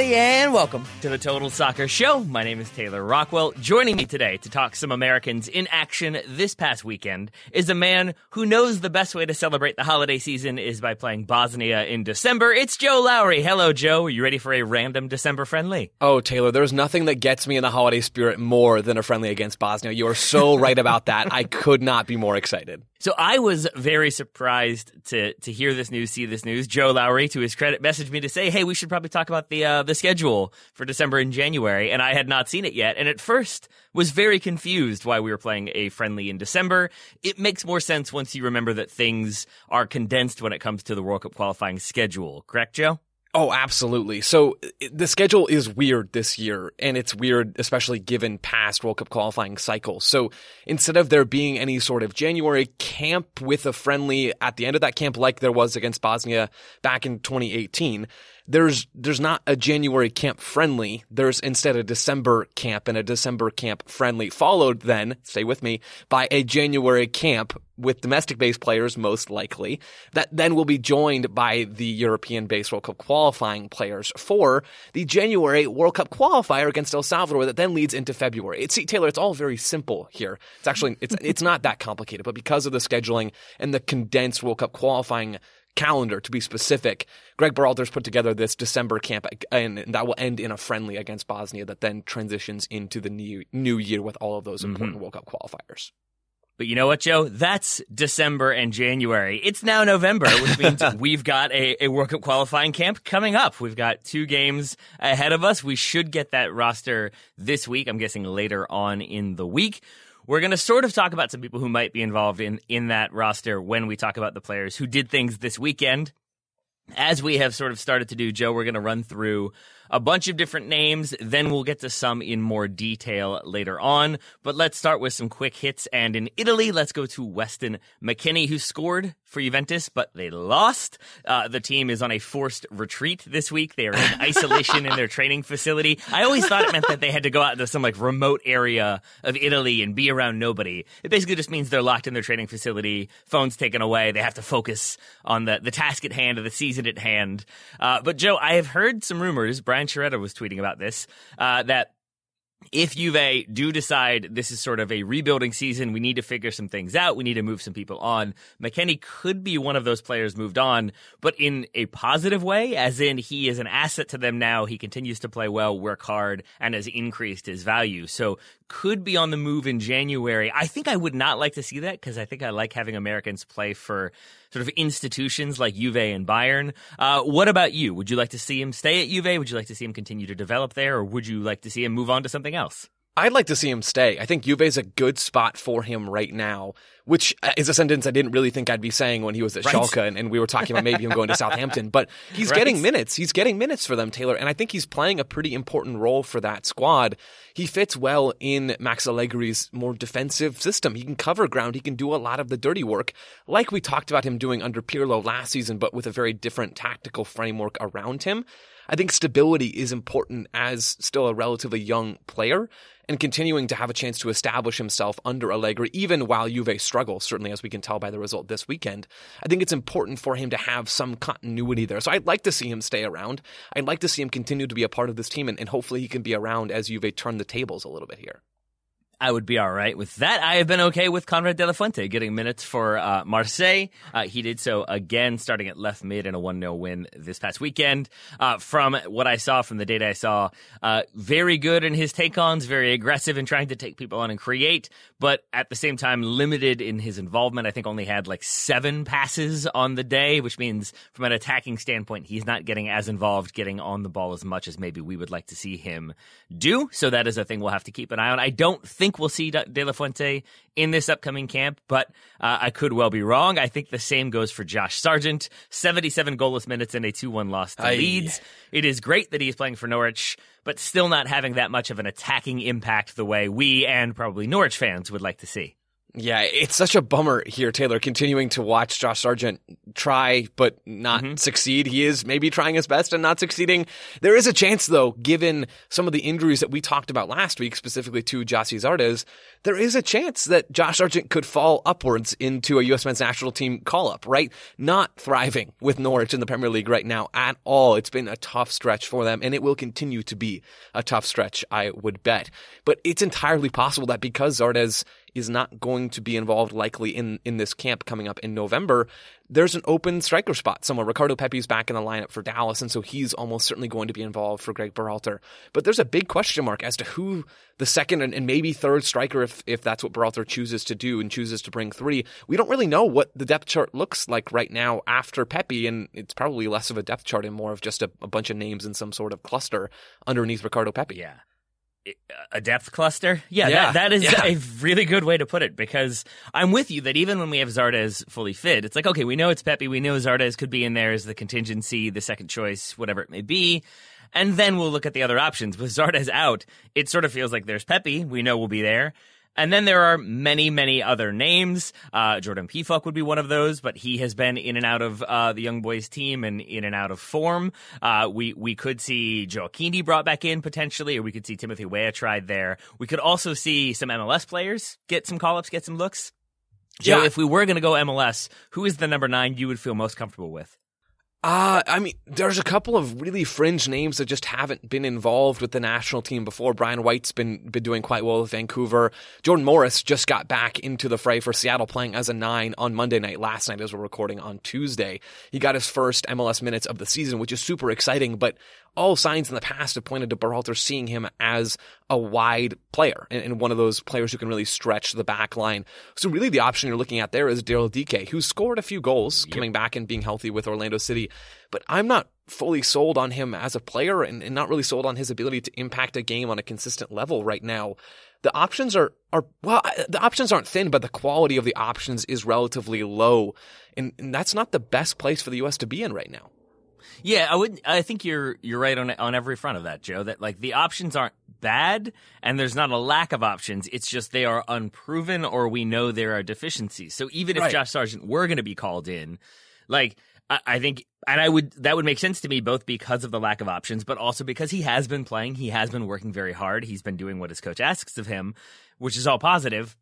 And welcome to the Total Soccer Show. My name is Taylor Rockwell. Joining me today to talk some Americans in action this past weekend is a man who knows the best way to celebrate the holiday season is by playing Bosnia in December. It's Joe Lowry. Hello, Joe. Are you ready for a random December friendly? Oh, Taylor, there's nothing that gets me in the holiday spirit more than a friendly against Bosnia. You are so right about that. I could not be more excited. So I was very surprised to hear this news, see this news. Joe Lowry, to his credit, messaged me to say, hey, we should probably talk about the schedule for December and January, and I had not seen it yet. And at first was very confused why we were playing a friendly in December. It makes more sense once you remember that things are condensed when it comes to the World Cup qualifying schedule. Correct, Joe? Oh, absolutely. So the schedule is weird this year, and it's weird especially given past World Cup qualifying cycles. So instead of there being any sort of January camp with a friendly at the end of that camp like there was against Bosnia back in 2018, there's not a January camp friendly. There's instead a December camp and a December camp friendly, followed then, stay with me, by a January camp with domestic-based players most likely. That then will be joined by the European-based World Cup qualifying players for the January World Cup qualifier against El Salvador that then leads into February. See, Taylor, it's all very simple here. It's actually it's not that complicated, but because of the scheduling and the condensed World Cup qualifying calendar, to be specific, Gregg Berhalter's put together this December camp, and that will end in a friendly against Bosnia that then transitions into the new year with all of those important World Cup qualifiers. But you know what, Joe? That's December and January. It's now November, which means we've got a World Cup qualifying camp coming up. We've got two games ahead of us. We should get that roster this week, I'm guessing later on in the week. We're going to sort of talk about some people who might be involved in that roster when we talk about the players who did things this weekend. As we have sort of started to do, Joe, we're going to run through a bunch of different names, then we'll get to some in more detail later on. But let's start with some quick hits. And in Italy, let's go to Weston McKennie, who scored for Juventus, but they lost. The team is on a forced retreat this week. They are in isolation in their training facility. I always thought it meant that they had to go out to some like remote area of Italy and be around nobody. It basically just means they're locked in their training facility, phones taken away. They have to focus on the task at hand or the season at hand. But Joe, I have heard some rumors, Brian Chiretta was tweeting about this, that if Juve do decide this is sort of a rebuilding season, we need to figure some things out, we need to move some people on, McKennie could be one of those players moved on, but in a positive way, as in he is an asset to them now, he continues to play well, work hard, and has increased his value. So could be on the move in January. I think I would not like to see that because I think I like having Americans play for sort of institutions like Juve and Bayern. What about you? Would you like to see him stay at Juve? Would you like to see him continue to develop there? Or would you like to see him move on to something else? I'd like to see him stay. I think Juve's a good spot for him right now, which is a sentence I didn't really think I'd be saying when he was at Schalke, and we were talking about maybe him going to Southampton. But he's getting minutes. He's getting minutes for them, Taylor, and I think he's playing a pretty important role for that squad. He fits well in Max Allegri's more defensive system. He can cover ground. He can do a lot of the dirty work, like we talked about him doing under Pirlo last season, but with a very different tactical framework around him. I think stability is important as still a relatively young player and continuing to have a chance to establish himself under Allegri, even while Juve struggles, certainly as we can tell by the result this weekend. I think it's important for him to have some continuity there. So I'd like to see him stay around. I'd like to see him continue to be a part of this team, and hopefully he can be around as Juve turn the tables a little bit here. I would be all right with that. I have been okay with Conrad De La Fuente getting minutes for Marseille. He did so again, starting at left mid in a 1-0 win this past weekend. From what I saw, from the data I saw, very good in his take-ons, very aggressive in trying to take people on and create, but at the same time limited in his involvement. I think only had like 7 passes on the day, which means from an attacking standpoint, he's not getting as involved, getting on the ball as much as maybe we would like to see him do. So that is a thing we'll have to keep an eye on. I don't think we'll see De La Fuente in this upcoming camp, but I could well be wrong. I think the same goes for Josh Sargent. 77 goalless minutes in a 2-1 loss to Leeds. It is great that he's playing for Norwich, but still not having that much of an attacking impact the way we and probably Norwich fans would like to see. Yeah, it's such a bummer here, Taylor, continuing to watch Josh Sargent try but not succeed. He is maybe trying his best and not succeeding. There is a chance, though, given some of the injuries that we talked about last week, specifically to Gyasi Zardes, there is a chance that Josh Sargent could fall upwards into a U.S. men's national team call-up, right? Not thriving with Norwich in the Premier League right now at all. It's been a tough stretch for them, and it will continue to be a tough stretch, I would bet. But it's entirely possible that because Zardes is not going to be involved likely in this camp coming up in November, there's an open striker spot somewhere. Ricardo Pepi's back in the lineup for Dallas, and so he's almost certainly going to be involved for Gregg Berhalter. But there's a big question mark as to who the second and maybe third striker, if that's what Berhalter chooses to do and chooses to bring 3. We don't really know what the depth chart looks like right now after Pepi, and it's probably less of a depth chart and more of just a bunch of names in some sort of cluster underneath Ricardo Pepi. Yeah. A depth cluster? Yeah, that is a really good way to put it, because I'm with you that even when we have Zardes fully fit, it's like, okay, we know it's Pepi, we know Zardes could be in there as the contingency, the second choice, whatever it may be, and then we'll look at the other options. With Zardes out, it sort of feels like there's Pepi, we know we'll be there, and then there are many, many other names. Jordan Pulisic would be one of those, but he has been in and out of the young boys team and in and out of form. We could see Joe Keeney brought back in potentially, or we could see Timothy Weah tried there. We could also see some MLS players get some call-ups, get some looks. Joe, if we were going to go MLS, who is the number 9 you would feel most comfortable with? I mean, there's a couple of really fringe names that just haven't been involved with the national team before. Brian White's been doing quite well with Vancouver. Jordan Morris just got back into the fray for Seattle, playing as a 9 on Monday night. Last night, as we're recording on Tuesday, he got his first MLS minutes of the season, which is super exciting, but all signs in the past have pointed to Berhalter seeing him as a wide player and one of those players who can really stretch the back line. So really the option you're looking at there is Daryl Dike, who scored a few goals coming back and being healthy with Orlando City. But I'm not fully sold on him as a player and not really sold on his ability to impact a game on a consistent level right now. The options the options aren't thin, but the quality of the options is relatively low. And that's not the best place for the U.S. to be in right now. Yeah, I think you're right on every front of that, Joe, that like the options aren't bad and there's not a lack of options. It's just they are unproven, or we know there are deficiencies. So even if Josh Sargent were going to be called in, like I think that would make sense to me, both because of the lack of options, but also because he has been playing. He has been working very hard. He's been doing what his coach asks of him, which is all positive.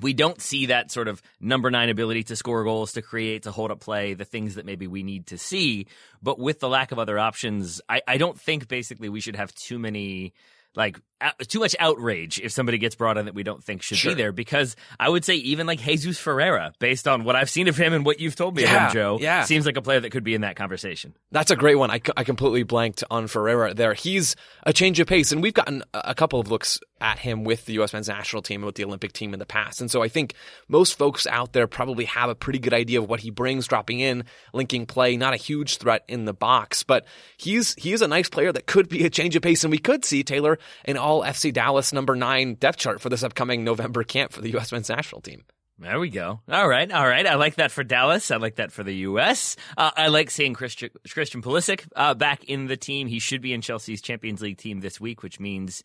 We don't see that sort of number 9 ability to score goals, to create, to hold up play, the things that maybe we need to see. But with the lack of other options, I don't think basically we should have too many, like too much outrage if somebody gets brought in that we don't think should be there. Because I would say even like Jesus Ferreira, based on what I've seen of him and what you've told me of him, Joe, seems like a player that could be in that conversation. That's a great one. I completely blanked on Ferreira there. He's a change of pace, and we've gotten a couple of looks at him with the U.S. men's national team and with the Olympic team in the past. And so I think most folks out there probably have a pretty good idea of what he brings, dropping in, linking play, not a huge threat in the box. But he is a nice player that could be a change of pace, and we could see, Taylor, an all-FC Dallas number 9 depth chart for this upcoming November camp for the U.S. men's national team. There we go. All right, all right. I like that for Dallas. I like that for the U.S. I like seeing Christian Pulisic back in the team. He should be in Chelsea's Champions League team this week, which means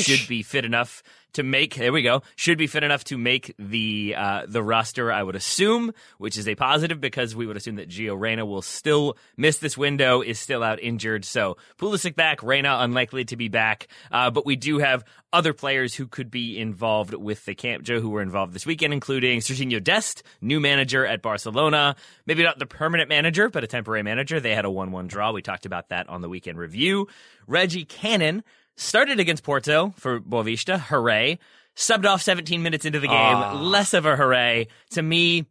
should be fit enough to make. There we go. Should be fit enough to make the roster. I would assume, which is a positive because we would assume that Gio Reyna will still miss this window, is still out injured. So Pulisic back, Reyna unlikely to be back. But we do have other players who could be involved with the camp, Joe, who were involved this weekend, including Sergiño Dest, new manager at Barcelona, maybe not the permanent manager, but a temporary manager. They had a 1-1 draw. We talked about that on the weekend review. Reggie Cannon started against Porto for Boavista. Hooray. Subbed off 17 minutes into the game. Less of a hooray. To me,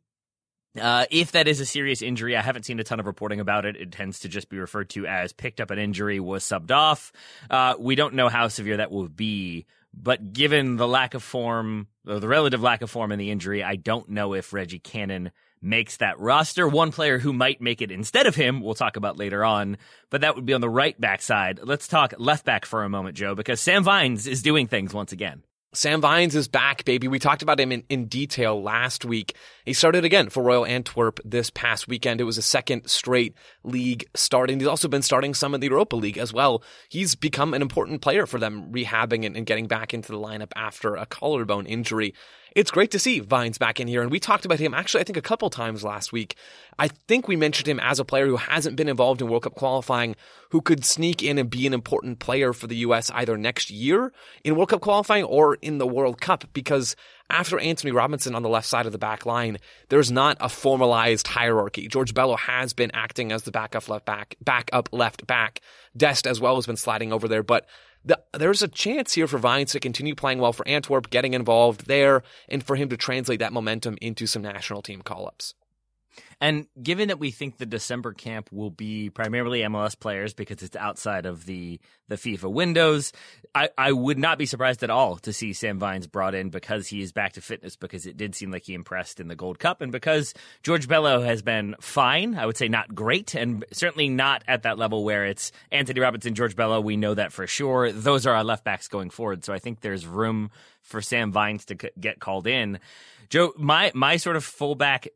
if that is a serious injury, I haven't seen a ton of reporting about it. It tends to just be referred to as picked up an injury, was subbed off. We don't know how severe that will be. But given the lack of form, or the relative lack of form in the injury, I don't know if Reggie Cannon makes that roster. One player who might make it instead of him, we'll talk about later on, but that would be on the right back side. Let's talk left back for a moment, Joe, because Sam Vines is doing things once again. Sam Vines is back, baby. We talked about him in detail last week. He started again for Royal Antwerp this past weekend. It was his second straight league start, and he's also been starting some in the Europa League as well. He's become an important player for them, rehabbing and getting back into the lineup after a collarbone injury. It's great to see Vines back in here, and we talked about him actually I think a couple times last week. I think we mentioned him as a player who hasn't been involved in World Cup qualifying, who could sneak in and be an important player for the U.S. either next year in World Cup qualifying or in the World Cup, because after Antonee Robinson on the left side of the back line, there's not a formalized hierarchy. George Bello has been acting as the backup left back. Dest as well has been sliding over there, but there's a chance here for Vines to continue playing well for Antwerp, getting involved there, and for him to translate that momentum into some national team call-ups. And given that we think the December camp will be primarily MLS players because it's outside of the FIFA windows, I would not be surprised at all to see Sam Vines brought in because he is back to fitness, because it did seem like he impressed in the Gold Cup, and because George Bello has been fine, I would say not great, and certainly not at that level where it's Antonee Robinson, George Bello, we know that for sure. Those are our left backs going forward, so I think there's room for Sam Vines to get called in. Joe, my sort of fullback,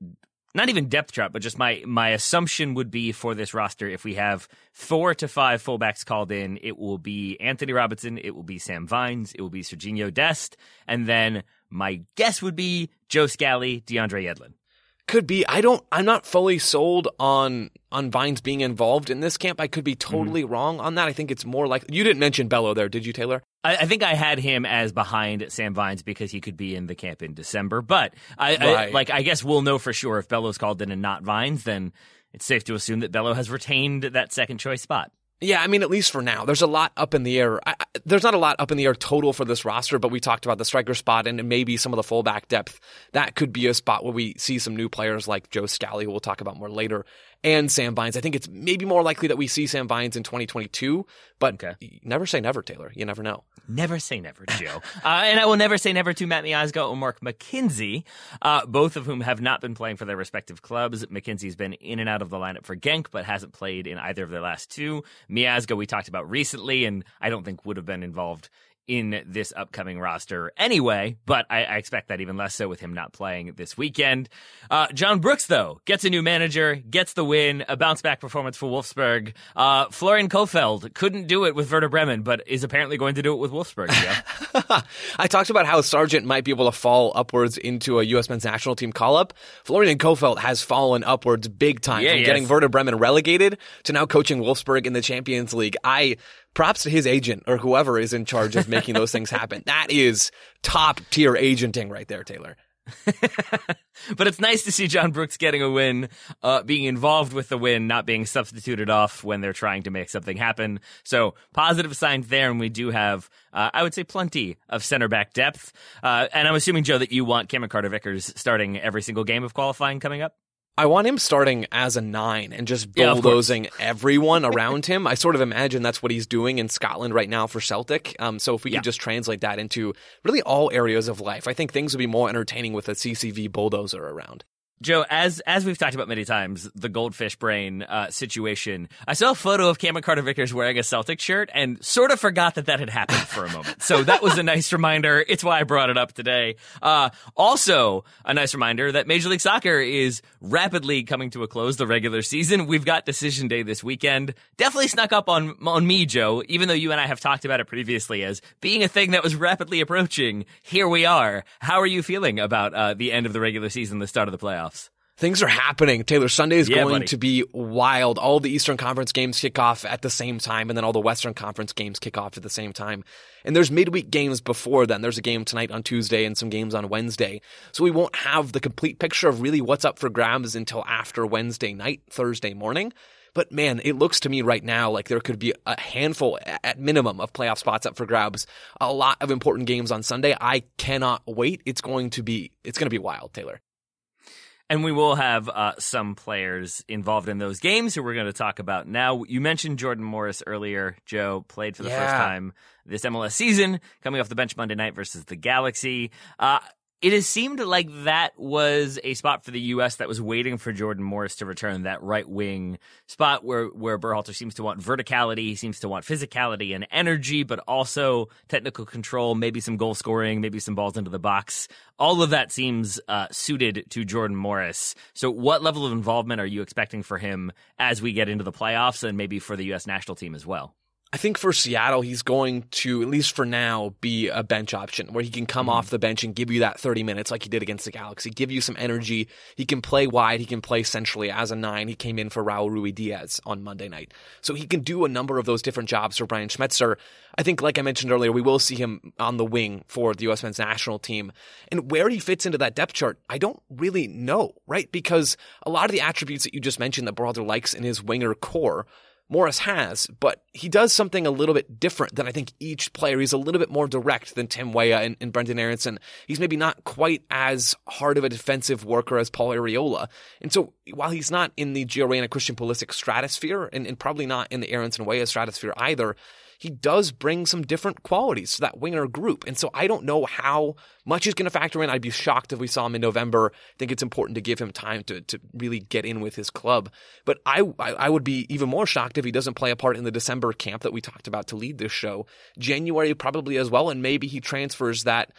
not even depth chart, but just my assumption would be for this roster, if we have 4 to 5 fullbacks called in, it will be Antonee Robinson, it will be Sam Vines, it will be Sergiño Dest, and then my guess would be Joe Scally, DeAndre Yedlin. Could be. I'm not fully sold on Vines being involved in this camp. I could be totally wrong on that. I think it's more like, you didn't mention Bello there, did you, Taylor? I think I had him as behind Sam Vines because he could be in the camp in December, but I guess we'll know for sure if Bello's called in and not Vines, then it's safe to assume that Bello has retained that second choice spot. Yeah, I mean, at least for now. There's a lot up in the air. There's not a lot up in the air total for this roster, but we talked about the striker spot and maybe some of the fullback depth. That could be a spot where we see some new players like Joe Scally, who we'll talk about more later, and Sam Vines. I think it's maybe more likely that we see Sam Vines in 2022, but never say never, Taylor. You never know. Never say never, Joe. And I will never say never to Matt Miazga or Mark McKenzie, both of whom have not been playing for their respective clubs. McKenzie's been in and out of the lineup for Genk, but hasn't played in either of their last two. Miazga we talked about recently, and I don't think would have been involved in this upcoming roster anyway, but I expect that even less so with him not playing this weekend. John Brooks, though, gets a new manager, gets the win, a bounce-back performance for Wolfsburg. Florian Kohfeldt couldn't do it with Werder Bremen, but is apparently going to do it with Wolfsburg. Yeah. I talked about how Sargent might be able to fall upwards into a U.S. men's national team call-up. Florian Kohfeldt has fallen upwards big time from getting Werder Bremen relegated to now coaching Wolfsburg in the Champions League. Props to his agent or whoever is in charge of making those things happen. That is top-tier agenting right there, Taylor. But it's nice to see John Brooks getting a win, being involved with the win, not being substituted off when they're trying to make something happen. So positive signs there, and we do have, I would say, plenty of center back depth. And I'm assuming, Joe, that you want Cameron Carter-Vickers starting every single game of qualifying coming up? I want him starting as a 9 and just bulldozing everyone around him. I sort of imagine that's what he's doing in Scotland right now for Celtic. So if we could just translate that into really all areas of life, I think things would be more entertaining with a CCV bulldozer around. Joe, as we've talked about many times, the goldfish brain situation, I saw a photo of Cameron Carter-Vickers wearing a Celtic shirt and sort of forgot that had happened for a moment. So that was a nice reminder. It's why I brought it up today. Also, a nice reminder that Major League Soccer is rapidly coming to a close, the regular season. We've got decision day this weekend. Definitely snuck up on me, Joe, even though you and I have talked about it previously as being a thing that was rapidly approaching. Here we are. How are you feeling about the end of the regular season, the start of the playoffs? Things are happening. Taylor, Sunday is going to be wild. All the Eastern Conference games kick off at the same time, and then all the Western Conference games kick off at the same time. And there's midweek games before then. There's a game tonight on Tuesday and some games on Wednesday. So we won't have the complete picture of really what's up for grabs until after Wednesday night, Thursday morning. But man, it looks to me right now like there could be a handful at minimum of playoff spots up for grabs. A lot of important games on Sunday. I cannot wait. It's going to be wild, Taylor. And we will have some players involved in those games who we're going to talk about now. You mentioned Jordan Morris earlier, Joe, played for the first time this MLS season, coming off the bench Monday night versus the Galaxy. It has seemed like that was a spot for the U.S. that was waiting for Jordan Morris to return, that right wing spot where Berhalter seems to want verticality, he seems to want physicality and energy, but also technical control, maybe some goal scoring, maybe some balls into the box. All of that seems suited to Jordan Morris. So what level of involvement are you expecting for him as we get into the playoffs and maybe for the U.S. national team as well? I think for Seattle, he's going to, at least for now, be a bench option where he can come off the bench and give you that 30 minutes like he did against the Galaxy, give you some energy. He can play wide. He can play centrally as a nine. He came in for Raul Ruiz-Diaz on Monday night. So he can do a number of those different jobs for Brian Schmetzer. I think, like I mentioned earlier, we will see him on the wing for the U.S. men's national team. And where he fits into that depth chart, I don't really know, right? Because a lot of the attributes that you just mentioned that Berhalter likes in his winger core, Morris has, but he does something a little bit different than I think each player. He's a little bit more direct than Tim Weah and Brendan Aronson. He's maybe not quite as hard of a defensive worker as Paul Arriola. And so while he's not in the Gio Reyna, Christian Pulisic stratosphere and probably not in the Aronson Weah stratosphere either, he does bring some different qualities to that winger group. And so I don't know how much he's going to factor in. I'd be shocked if we saw him in November. I think it's important to give him time to really get in with his club. But I would be even more shocked if he doesn't play a part in the December camp that we talked about to lead this show. January probably as well, and maybe he transfers that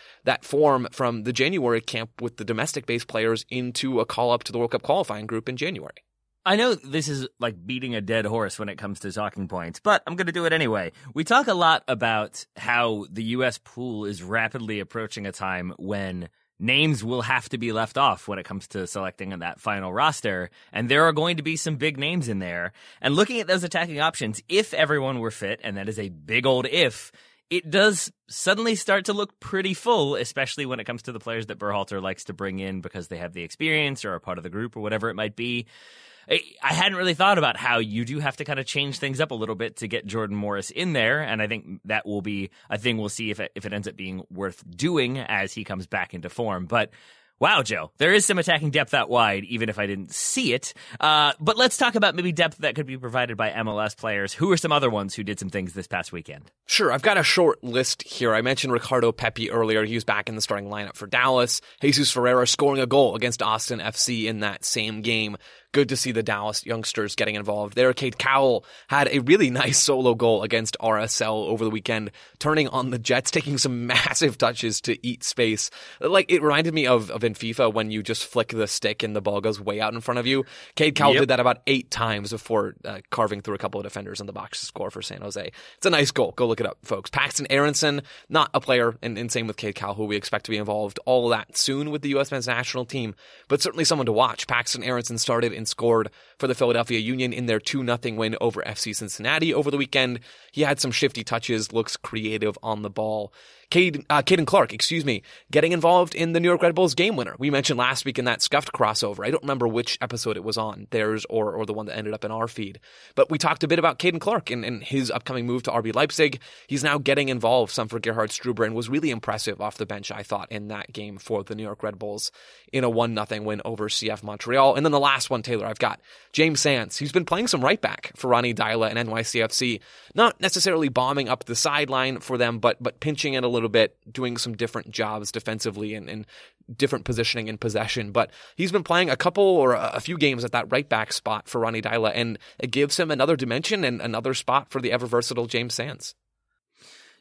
form from the January camp with the domestic-based players into a call-up to the World Cup qualifying group in January. I know this is like beating a dead horse when it comes to talking points, but I'm going to do it anyway. We talk a lot about how the U.S. pool is rapidly approaching a time when names will have to be left off when it comes to selecting that final roster, and there are going to be some big names in there. And looking at those attacking options, if everyone were fit, and that is a big old if, it does suddenly start to look pretty full, especially when it comes to the players that Berhalter likes to bring in because they have the experience or are part of the group or whatever it might be. I hadn't really thought about how you do have to kind of change things up a little bit to get Jordan Morris in there, and I think that will be a thing we'll see if it ends up being worth doing as he comes back into form. But wow, Joe, there is some attacking depth that wide, even if I didn't see it. But let's talk about maybe depth that could be provided by MLS players. Who are some other ones who did some things this past weekend? Sure, I've got a short list here. I mentioned Ricardo Pepi earlier. He was back in the starting lineup for Dallas. Jesus Ferreira scoring a goal against Austin FC in that same game. Good to see the Dallas youngsters getting involved there. Cade Cowell had a really nice solo goal against RSL over the weekend, turning on the Jets, taking some massive touches to eat space. Like, it reminded me of in FIFA when you just flick the stick and the ball goes way out in front of you. Cade Cowell did that about 8 times before carving through a couple of defenders in the box to score for San Jose. It's a nice goal. Go look it up, folks. Paxton Aronson, not a player, and same with Cade Cowell, who we expect to be involved all that soon with the U.S. men's national team, but certainly someone to watch. Paxton Aronson started and scored for the Philadelphia Union in their 2-0 win over FC Cincinnati over the weekend. He had some shifty touches, looks creative on the ball. Caden Clark, getting involved in the New York Red Bulls game winner. We mentioned last week in that scuffed crossover. I don't remember which episode it was on, theirs or the one that ended up in our feed. But we talked a bit about Caden Clark and his upcoming move to RB Leipzig. He's now getting involved some for Gerhard Struber and was really impressive off the bench, I thought, in that game for the New York Red Bulls in a 1-0 win over CF Montreal. And then the last one, Taylor, I've got James Sands, who's been playing some right back for Ronny Deila and NYCFC, not necessarily bombing up the sideline for them, but pinching it a little bit, doing some different jobs defensively and different positioning and possession. But he's been playing a couple or a few games at that right back spot for Ronny Deila, and it gives him another dimension and another spot for the ever-versatile James Sands.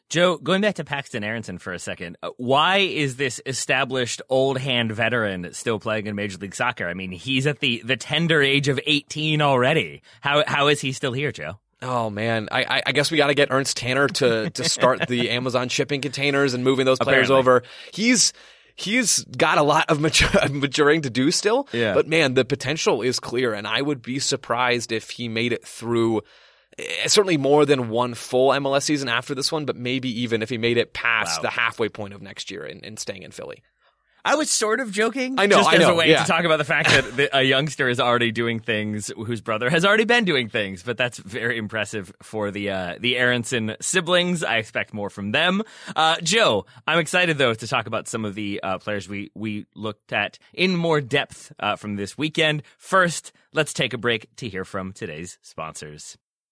Joe, going back to Paxton Aronson for a second, why is this established old hand veteran still playing in Major League Soccer? I mean, he's at the tender age of 18 already. How is he still here, Joe? Oh, man. I guess we got to get Ernst Tanner to start the Amazon shipping containers and moving those players over. He's got a lot of maturing to do still, but, man, the potential is clear, and I would be surprised if he made it through certainly more than one full MLS season after this one, but maybe even if he made it past the halfway point of next year and staying in Philly. I was sort of joking. I know, as a way to talk about the fact that a youngster is already doing things whose brother has already been doing things, but that's very impressive for the Aronson siblings. I expect more from them. Joe, I'm excited, though, to talk about some of the players we looked at in more depth from this weekend. First, let's take a break to hear from today's sponsors.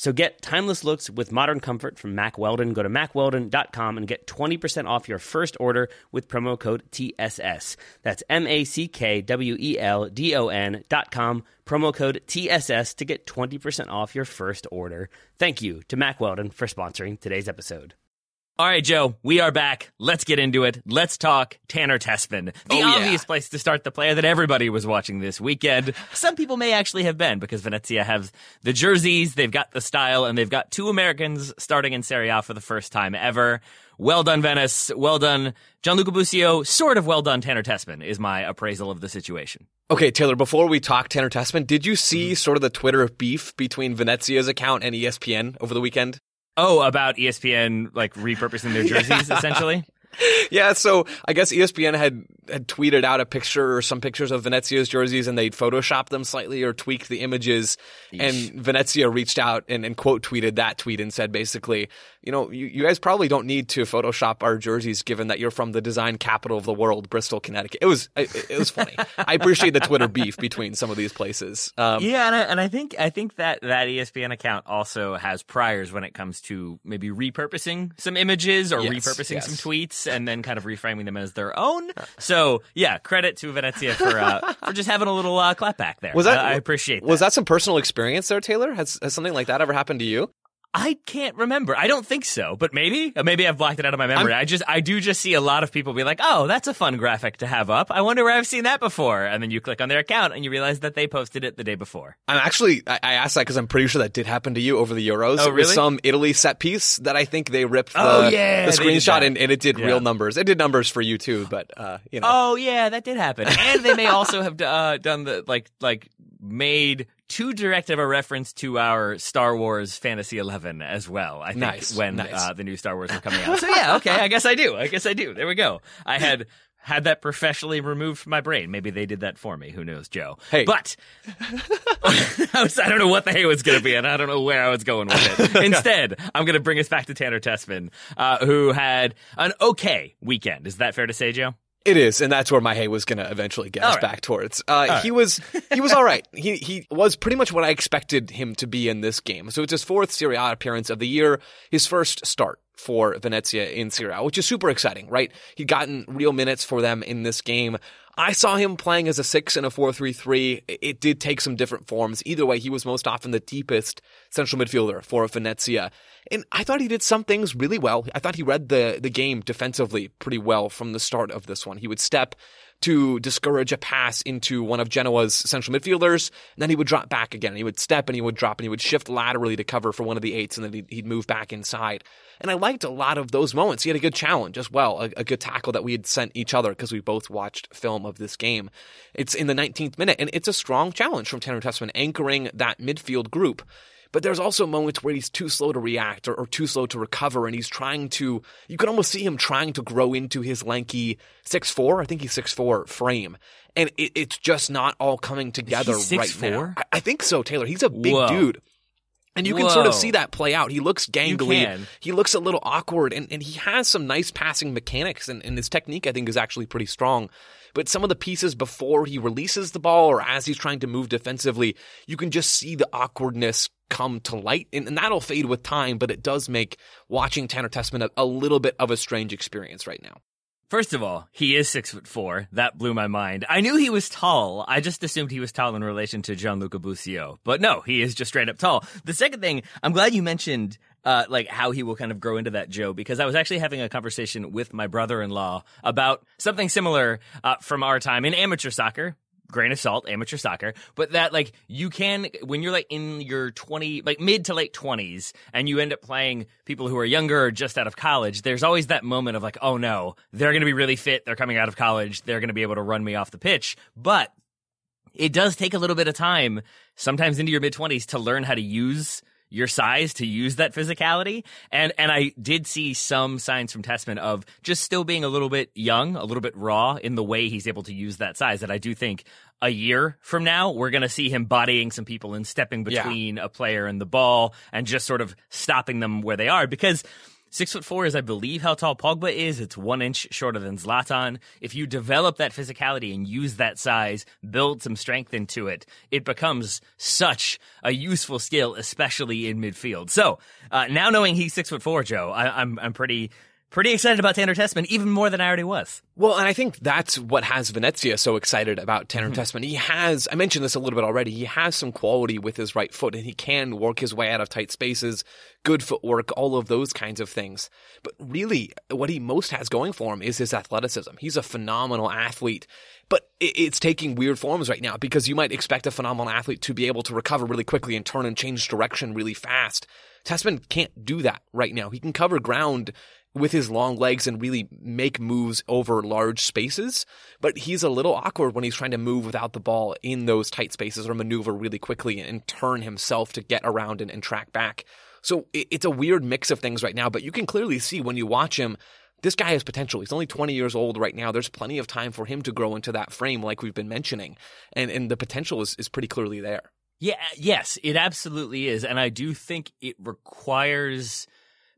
So get timeless looks with modern comfort from Mack Weldon. Go to MackWeldon.com and get 20% off your first order with promo code TSS. That's MackWeldon.com, promo code TSS to get 20% off your first order. Thank you to Mack Weldon for sponsoring today's episode. All right, Joe, we are back. Let's get into it. Let's talk Tanner Tessman. The obvious place to start, the player that everybody was watching this weekend. Some people may actually have been, because Venezia have the jerseys, they've got the style, and they've got two Americans starting in Serie A for the first time ever. Well done, Venice. Well done, Gianluca Busio. Sort of well done, Tanner Tessman, is my appraisal of the situation. Okay, Taylor, before we talk Tanner Tessman, did you see sort of the Twitter beef between Venezia's account and ESPN over the weekend? Oh, about ESPN, like, repurposing their jerseys, essentially? Yeah, so I guess ESPN had tweeted out a picture or some pictures of Venezia's jerseys, and they'd photoshopped them slightly or tweaked the images. Eesh. And Venezia reached out and quote tweeted that tweet and said basically, you know, you guys probably don't need to photoshop our jerseys given that you're from the design capital of the world, Bristol, Connecticut. It was funny. I appreciate the Twitter beef between some of these places. And I think that ESPN account also has priors when it comes to maybe repurposing some images or some tweets, and then kind of reframing them as their own. So, yeah, credit to Venezia for just having a little clap back there. I appreciate that. Was that some personal experience there, Taylor? Has something like that ever happened to you? I can't remember. I don't think so, but maybe I've blocked it out of my memory. I do just see a lot of people be like, "Oh, that's a fun graphic to have up. I wonder where I've seen that before." And then you click on their account and you realize that they posted it the day before. I asked that because I'm pretty sure that did happen to you over the Euros. Oh, really? It was some Italy set piece that I think they ripped the screenshot and it did real numbers. It did numbers for you too, but you know. Oh yeah, that did happen. And they may also have done the like made too direct of a reference to our Star Wars Fantasy 11 as well, I think, the new Star Wars were coming out. So yeah, okay, I guess I do. There we go. I had that professionally removed from my brain. Maybe they did that for me. Who knows, Joe? Hey. But I don't know what the hay was going to be, and I don't know where I was going with it. Instead, I'm going to bring us back to Tanner Tessman, who had an okay weekend. Is that fair to say, Joe? It is, and that's where my hay was going to eventually get us back towards. He was all right. He was pretty much what I expected him to be in this game. So it's his fourth Serie A appearance of the year, his first start for Venezia in Serie A, which is super exciting, right? He'd gotten real minutes for them in this game. I saw him playing as a 6 in a 4-3-3. It did take some different forms. Either way, he was most often the deepest central midfielder for Venezia. And I thought he did some things really well. I thought he read the game defensively pretty well from the start of this one. He would step to discourage a pass into one of Genoa's central midfielders, and then he would drop back again. He would step and he would drop and he would shift laterally to cover for one of the eights, and then he'd move back inside. And I liked a lot of those moments. He had a good challenge as well, a good tackle that we had sent each other because we both watched film of this game. It's in the 19th minute, and it's a strong challenge from Tanner Tessman anchoring that midfield group. But there's also moments where he's too slow to react or too slow to recover, and he's you can almost see him trying to grow into his lanky 6'4", I think he's 6'4", frame. And it's just not all coming together right 6'4"? Now. I think so, Taylor. He's a big dude. And you can sort of see that play out. He looks gangly. He looks a little awkward, and he has some nice passing mechanics, and his technique, I think, is actually pretty strong. But some of the pieces before he releases the ball or as he's trying to move defensively, you can just see the awkwardness come to light, and that'll fade with time, but it does make watching Tanner Tessman a little bit of a strange experience right now. First of all, he is 6'4". That blew my mind. I knew he was tall. I just assumed he was tall in relation to Gianluca Busio. But no, he is just straight up tall. The second thing, I'm glad you mentioned like how he will kind of grow into that, Joe, because I was actually having a conversation with my brother-in-law about something similar from our time in amateur soccer. Grain of salt, amateur soccer, but that, like, you can, when you're, like, in your mid to late 20s, and you end up playing people who are younger or just out of college, there's always that moment of, like, oh, no, they're going to be really fit, they're coming out of college, they're going to be able to run me off the pitch, but it does take a little bit of time, sometimes into your mid-20s, to learn how to use your size, to use that physicality. And I did see some signs from Tessman of just still being a little bit young, a little bit raw in the way he's able to use that size, that I do think a year from now, we're going to see him bodying some people and stepping between a player and the ball and just sort of stopping them where they are. Because 6'4" is, I believe, how tall Pogba is. It's 1 inch shorter than Zlatan. If you develop that physicality and use that size, build some strength into it, it becomes such a useful skill, especially in midfield. So now knowing he's 6'4", Joe, I'm pretty excited about Tanner Tessman, even more than I already was. Well, and I think that's what has Venezia so excited about Tanner Tessman. He has, I mentioned this a little bit already, he has some quality with his right foot, and he can work his way out of tight spaces, good footwork, all of those kinds of things. But really, what he most has going for him is his athleticism. He's a phenomenal athlete, but it's taking weird forms right now because you might expect a phenomenal athlete to be able to recover really quickly and turn and change direction really fast. Tessman can't do that right now. He can cover ground with his long legs and really make moves over large spaces, but he's a little awkward when he's trying to move without the ball in those tight spaces or maneuver really quickly and turn himself to get around and track back. So it's a weird mix of things right now, but you can clearly see when you watch him, this guy has potential. He's only 20 years old right now. There's plenty of time for him to grow into that frame like we've been mentioning, and the potential is pretty clearly there. Yeah, yes, it absolutely is, and I do think it requires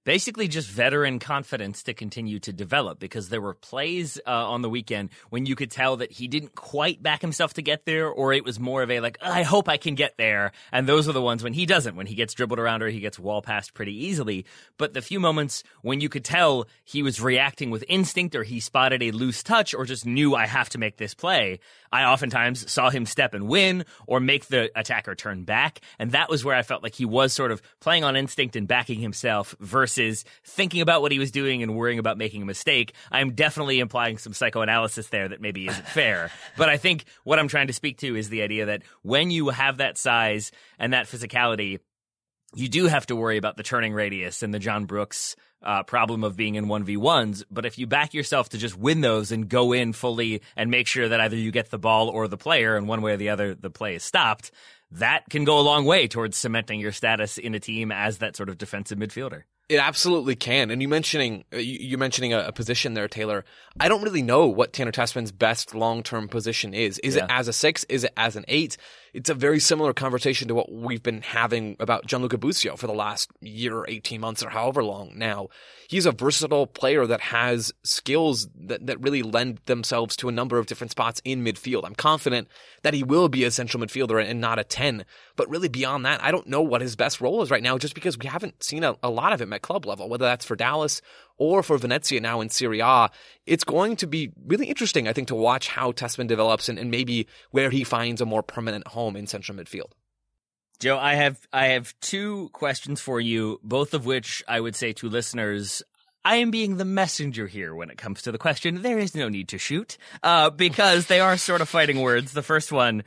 basically just veteran confidence to continue to develop, because there were plays on the weekend when you could tell that he didn't quite back himself to get there, or it was more of a like, I hope I can get there. And those are the ones when he doesn't, when he gets dribbled around or he gets wall passed pretty easily. But the few moments when you could tell he was reacting with instinct, or he spotted a loose touch, or just knew I have to make this play, I oftentimes saw him step and win or make the attacker turn back. And that was where I felt like he was sort of playing on instinct and backing himself versus thinking about what he was doing and worrying about making a mistake. I'm definitely implying some psychoanalysis there that maybe isn't fair. But I think what I'm trying to speak to is the idea that when you have that size and that physicality, you do have to worry about the turning radius and the John Brooks problem of being in 1v1s. But if you back yourself to just win those and go in fully and make sure that either you get the ball or the player, and one way or the other, the play is stopped, that can go a long way towards cementing your status in a team as that sort of defensive midfielder. It absolutely can. And you mentioning a position there, Taylor. I don't really know what Tanner Tessman's best long-term position is. Is it as a 6? Is it as an 8? It's a very similar conversation to what we've been having about Gianluca Busio for the last year or 18 months or however long now. He's a versatile player that has skills that really lend themselves to a number of different spots in midfield. I'm confident that he will be a central midfielder and not a 10. But really beyond that, I don't know what his best role is right now, just because we haven't seen a lot of him at club level, whether that's for Dallas or for Venezia now in Serie A. It's going to be really interesting, I think, to watch how Tessman develops and maybe where he finds a more permanent home in central midfield. Joe, I have two questions for you, both of which I would say to listeners, I am being the messenger here when it comes to the question. There is no need to shoot, because they are sort of fighting words. The first one,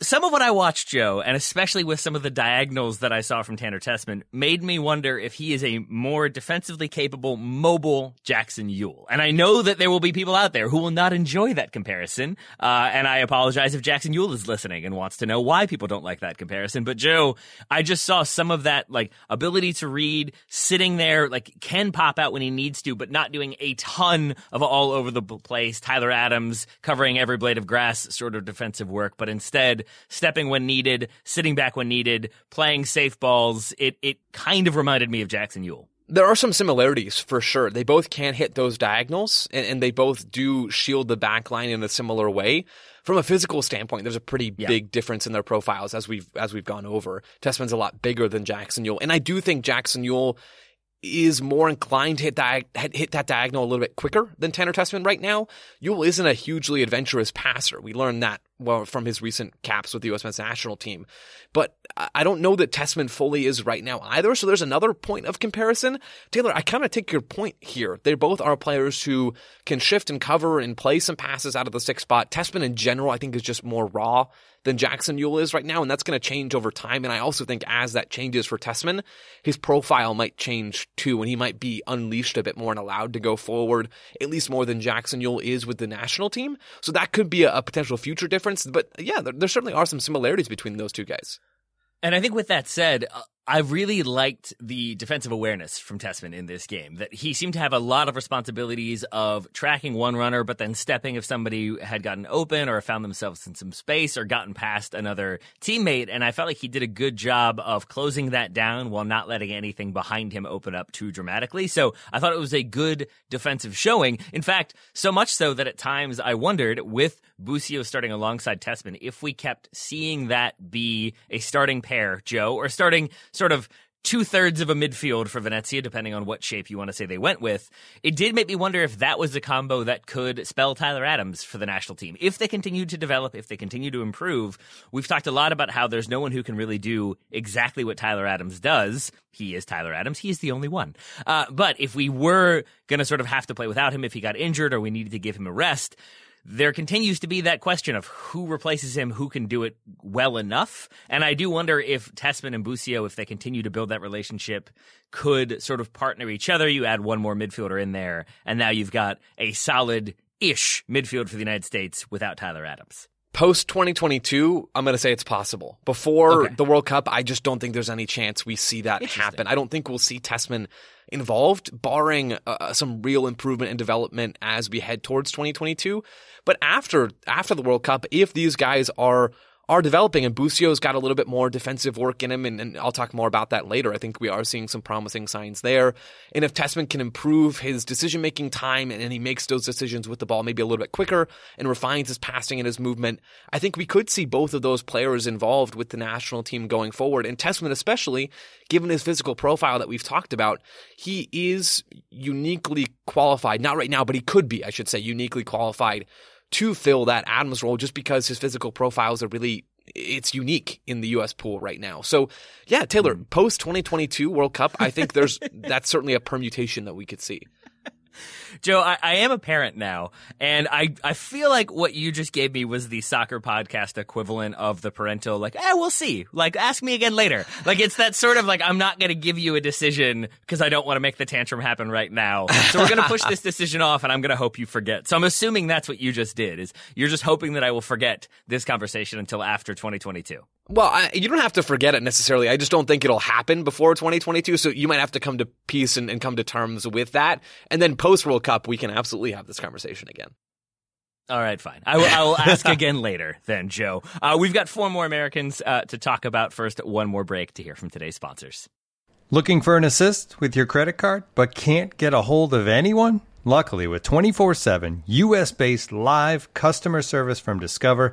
some of what I watched, Joe, and especially with some of the diagonals that I saw from Tanner Tessman, made me wonder if he is a more defensively capable, mobile Jackson Ewell. And I know that there will be people out there who will not enjoy that comparison, and I apologize if Jackson Ewell is listening and wants to know why people don't like that comparison. But, Joe, I just saw some of that like ability to read, sitting there, like can pop out when he needs to, but not doing a ton of all over the place, Tyler Adams covering every blade of grass sort of defensive work, but instead stepping when needed, sitting back when needed, playing safe balls. It kind of reminded me of Jackson Ewell. There are some similarities for sure. They both can hit those diagonals, and they both do shield the back line in a similar way. From a physical standpoint, there's a pretty big difference in their profiles, as we've gone over. Tessman's a lot bigger than Jackson Ewell, and I do think Jackson Ewell is more inclined to hit that diagonal a little bit quicker than Tanner Tessman right now. Ewell isn't a hugely adventurous passer. We learned that well from his recent caps with the U.S. men's national team. But I don't know that Tessman fully is right now either, so there's another point of comparison. Taylor, I kind of take your point here. They both are players who can shift and cover and play some passes out of the sixth spot. Tessman in general, I think, is just more raw than Jackson Ewell is right now, and that's going to change over time. And I also think as that changes for Tessman, his profile might change too, and he might be unleashed a bit more and allowed to go forward, at least more than Jackson Ewell is with the national team. So that could be a potential future difference. But yeah, there certainly are some similarities between those two guys. And I think with that said, I really liked the defensive awareness from Tessman in this game, that he seemed to have a lot of responsibilities of tracking one runner, but then stepping if somebody had gotten open or found themselves in some space or gotten past another teammate. And I felt like he did a good job of closing that down while not letting anything behind him open up too dramatically. So I thought it was a good defensive showing. In fact, so much so that at times I wondered, with Busio starting alongside Tessman, if we kept seeing that be a starting pair, Joe, or starting sort of two-thirds of a midfield for Venezia, depending on what shape you want to say they went with. It did make me wonder if that was the combo that could spell Tyler Adams for the national team. If they continue to develop, if they continue to improve, we've talked a lot about how there's no one who can really do exactly what Tyler Adams does. He is Tyler Adams. He is the only one. But if we were going to sort of have to play without him, if he got injured or we needed to give him a rest, there continues to be that question of who replaces him, who can do it well enough. And I do wonder if Tessman and Busio, if they continue to build that relationship, could sort of partner each other. You add one more midfielder in there, and now you've got a solid-ish midfield for the United States without Tyler Adams. Post-2022, I'm going to say it's possible. Before the World Cup, I just don't think there's any chance we see that happen. I don't think we'll see Tessman involved, barring some real improvement and development as we head towards 2022. But after the World Cup, if these guys are developing and Busio's got a little bit more defensive work in him, and I'll talk more about that later. I think we are seeing some promising signs there. And if Tessman can improve his decision-making time and he makes those decisions with the ball maybe a little bit quicker and refines his passing and his movement, I think we could see both of those players involved with the national team going forward. And Tessman especially, given his physical profile that we've talked about, he is uniquely qualified, not right now, but he could be, I should say, uniquely qualified to fill that Adams role just because his physical profiles are really, it's unique in the U.S. pool right now. So, yeah, Taylor, post-2022 World Cup, I think there's that's certainly a permutation that we could see. Joe, I am a parent now, and I feel like what you just gave me was the soccer podcast equivalent of the parental, like, we'll see. Like, ask me again later. Like, it's that sort of like, I'm not going to give you a decision because I don't want to make the tantrum happen right now. So we're going to push this decision off, and I'm going to hope you forget. So I'm assuming that's what you just did, is you're just hoping that I will forget this conversation until after 2022. Well, you don't have to forget it necessarily. I just don't think it'll happen before 2022. So you might have to come to peace and come to terms with that. And then post-World Cup, we can absolutely have this conversation again. All right, fine. I will ask again later then, Joe. We've got four more Americans to talk about. First, one more break to hear from today's sponsors. Looking for an assist with your credit card but can't get a hold of anyone? Luckily, with 24/7 U.S.-based live customer service from Discover,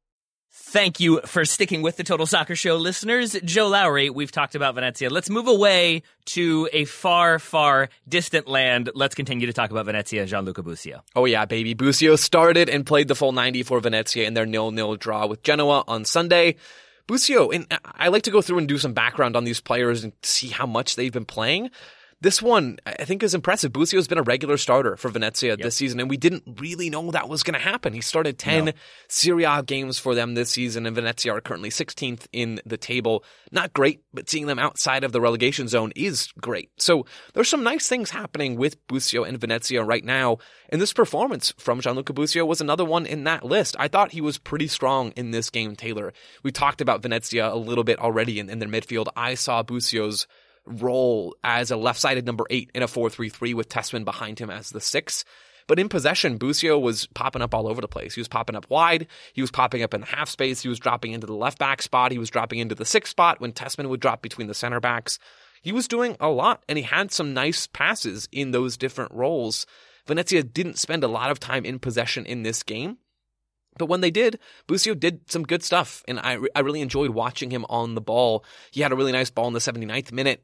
Thank you for sticking with the Total Soccer Show, listeners. Joe Lowry, we've talked about Venezia. Let's move away to a far, far distant land. Let's continue to talk about Venezia, Gianluca Busio. Oh, yeah, baby. Busio started and played the full 90 for Venezia in their 0-0 draw with Genoa on Sunday. Busio, and I like to go through and do some background on these players and see how much they've been playing. This one, I think, is impressive. Busio's been a regular starter for Venezia this season, and we didn't really know that was going to happen. He started 10 Serie A games for them this season, and Venezia are currently 16th in the table. Not great, but seeing them outside of the relegation zone is great. So there's some nice things happening with Busio and Venezia right now, and this performance from Gianluca Busio was another one in that list. I thought he was pretty strong in this game, Taylor. We talked about Venezia a little bit already in their midfield. I saw Busio's role as a left-sided number 8 in a 4-3-3 with Tessman behind him as the 6. But in possession, Busio was popping up all over the place. He was popping up wide. He was popping up in the half space. He was dropping into the left-back spot. He was dropping into the 6 spot when Tessman would drop between the center backs. He was doing a lot, and he had some nice passes in those different roles. Venezia didn't spend a lot of time in possession in this game. But when they did, Busio did some good stuff, and I really enjoyed watching him on the ball. He had a really nice ball in the 79th minute,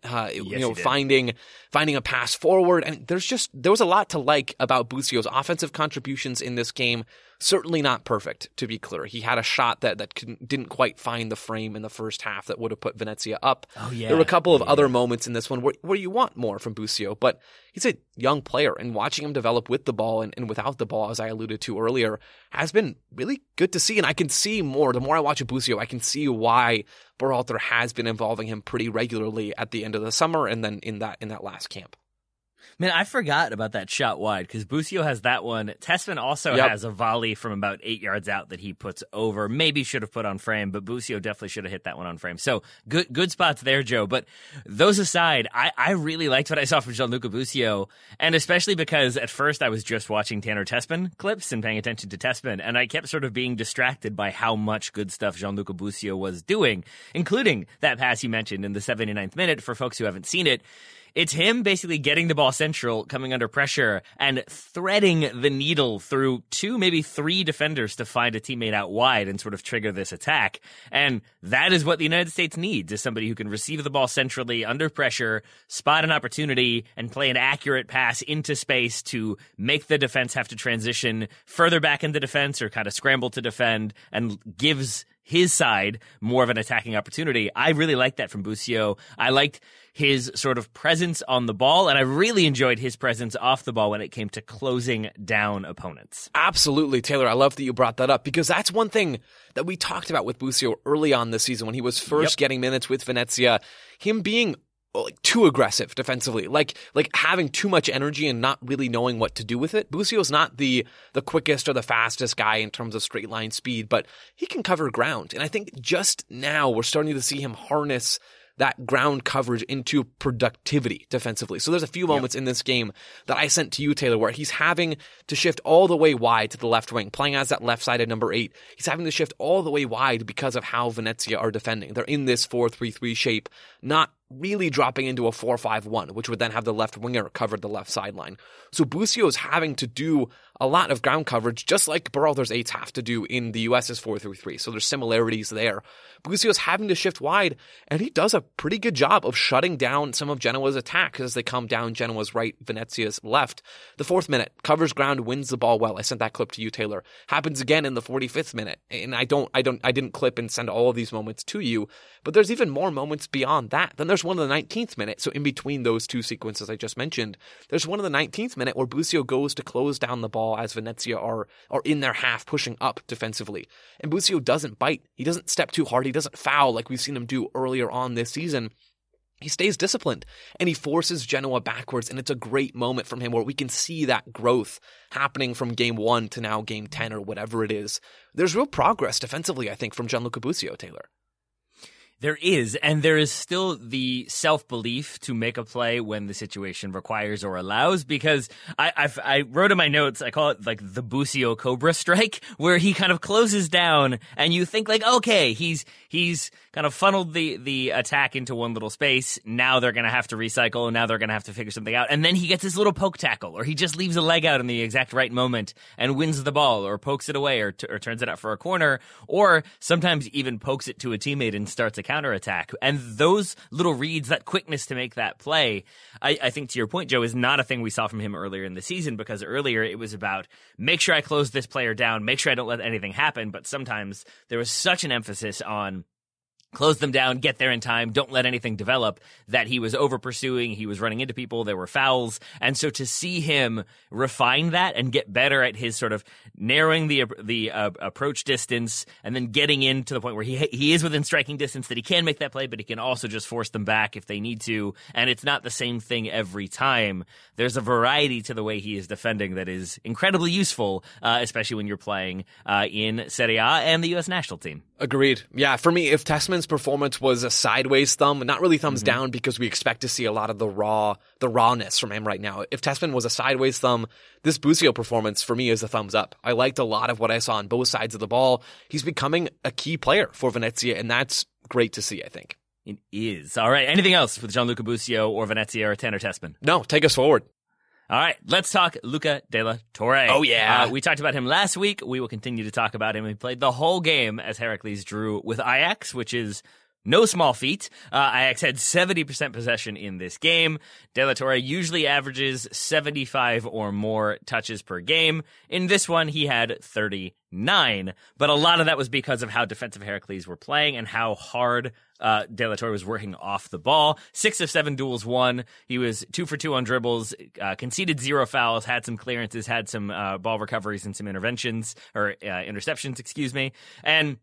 finding a pass forward. And there was a lot to like about Busio's offensive contributions in this game. Certainly not perfect, to be clear. He had a shot that didn't quite find the frame in the first half that would have put Venezia up. Oh, yeah. There were a couple of other moments in this one where you want more from Busio, but he's a young player, and watching him develop with the ball and without the ball, as I alluded to earlier, has been really good to see, and I can see more. The more I watch Busio, I can see why Berhalter has been involving him pretty regularly at the end of the summer and then in that last camp. Man, I forgot about that shot wide because Busio has that one. Tessman also has a volley from about 8 yards out that he puts over. Maybe should have put on frame, but Busio definitely should have hit that one on frame. So good spots there, Joe. But those aside, I really liked what I saw from Gianluca Busio, and especially because at first I was just watching Tanner Tessman clips and paying attention to Tessman, and I kept sort of being distracted by how much good stuff Gianluca Busio was doing, including that pass you mentioned in the 79th minute. For folks who haven't seen it, it's him basically getting the ball central, coming under pressure, and threading the needle through two, maybe three defenders to find a teammate out wide and sort of trigger this attack. And that is what the United States needs, is somebody who can receive the ball centrally under pressure, spot an opportunity, and play an accurate pass into space to make the defense have to transition further back into defense or kind of scramble to defend, and gives his side more of an attacking opportunity. I really liked that from Busio. I liked his sort of presence on the ball, and I really enjoyed his presence off the ball when it came to closing down opponents. Absolutely, Taylor. I love that you brought that up, because that's one thing that we talked about with Busio early on this season when he was first getting minutes with Venezia, him being too aggressive defensively, like having too much energy and not really knowing what to do with it. Busio's not the quickest or the fastest guy in terms of straight line speed, but he can cover ground. And I think just now we're starting to see him harness that ground coverage into productivity defensively. So there's a few moments in this game that I sent to you, Taylor, where he's having to shift all the way wide to the left wing, playing as that left-sided number 8. He's having to shift all the way wide because of how Venezia are defending. They're in this 4-3-3 shape, not really dropping into a 4-5-1, which would then have the left winger cover the left sideline. So Busio is having to do a lot of ground coverage, just like Berhalter's 8s have to do in the US's 4-3-3. So there's similarities there. Busio's having to shift wide, and he does a pretty good job of shutting down some of Genoa's attacks as they come down Genoa's right, Venezia's left. The 4th minute, covers ground, wins the ball well. I sent that clip to you, Taylor. Happens again in the 45th minute. And I didn't clip and send all of these moments to you, but there's even more moments beyond that. Then there's one in the 19th minute. So in between those two sequences I just mentioned, there's one in the 19th minute where Busio goes to close down the ball as Venezia are in their half pushing up defensively. And Busio doesn't bite. He doesn't step too hard. He doesn't foul like we've seen him do earlier on this season. He stays disciplined, and he forces Genoa backwards, and it's a great moment from him where we can see that growth happening from game 1 to now game 10 or whatever it is. There's real progress defensively, I think, from Gianluca Busio, Taylor. There is, and there is still the self-belief to make a play when the situation requires or allows, because I wrote in my notes, I call it like the Busio Cobra strike, where he kind of closes down and you think like, okay, he's kind of funneled the attack into one little space. Now they're going to have to recycle, and now they're going to have to figure something out. And then he gets this little poke tackle, or he just leaves a leg out in the exact right moment and wins the ball, or pokes it away, or turns it out for a corner, or sometimes even pokes it to a teammate and starts a counterattack. And those little reads, that quickness to make that play, I think, to your point, Joe, is not a thing we saw from him earlier in the season, because earlier it was about make sure I close this player down, make sure I don't let anything happen. But sometimes there was such an emphasis on close them down, get there in time, don't let anything develop, that he was over-pursuing, he was running into people, there were fouls. And so to see him refine that and get better at his sort of narrowing the approach distance, and then getting in to the point where he is within striking distance that he can make that play, but he can also just force them back if they need to. And it's not the same thing every time. There's a variety to the way he is defending that is incredibly useful, especially when you're playing in Serie A and the U.S. national team. Agreed. Yeah, for me, if Tessman's performance was a sideways thumb, not really thumbs down, because we expect to see a lot of the rawness from him right now. If Tessman was a sideways thumb, this Busio performance for me is a thumbs up. I liked a lot of what I saw on both sides of the ball. He's becoming a key player for Venezia, and that's great to see, I think. It is. All right, anything else with Gianluca Busio or Venezia or Tanner Tessman? No, take us forward. All right, let's talk Luca De La Torre. Oh, yeah. We talked about him last week. We will continue to talk about him. He played the whole game as Heracles drew with Ajax, which is no small feat. Ajax had 70% possession in this game. De La Torre usually averages 75 or more touches per game. In this one, he had 39. But a lot of that was because of how defensive Heracles were playing and how hard De La Torre was working off the ball. 6 of 7 duels won. He was 2 for 2 on dribbles, conceded 0 fouls, had some clearances, had some ball recoveries and some interceptions, And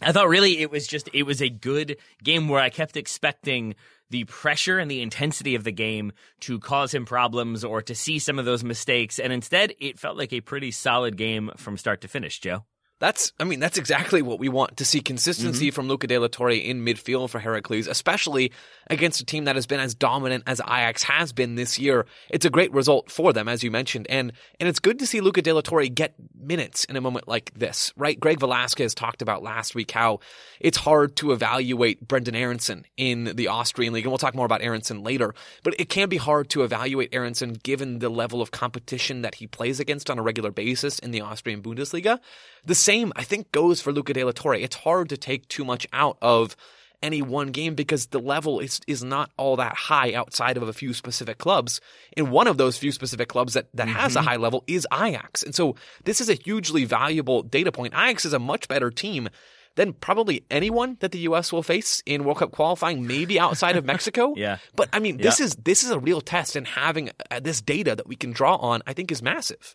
I thought really it was a good game where I kept expecting the pressure and the intensity of the game to cause him problems or to see some of those mistakes. And instead, it felt like a pretty solid game from start to finish, Joe. That's exactly what we want to see, consistency from Luca De La Torre in midfield for Heracles, especially against a team that has been as dominant as Ajax has been this year. It's a great result for them, as you mentioned, and it's good to see Luca De La Torre get minutes in a moment like this, right? Greg Velasquez talked about last week how it's hard to evaluate Brendan Aronson in the Austrian League, and we'll talk more about Aronson later, but it can be hard to evaluate Aronson given the level of competition that he plays against on a regular basis in the Austrian Bundesliga. The same, I think, goes for Luca De La Torre. It's hard to take too much out of any one game because the level is not all that high outside of a few specific clubs. And one of those few specific clubs that has a high level is Ajax. And so this is a hugely valuable data point. Ajax is a much better team than probably anyone that the U.S. will face in World Cup qualifying, maybe outside of Mexico. Yeah. But, I mean, this is a real test, and having this data that we can draw on, I think, is massive.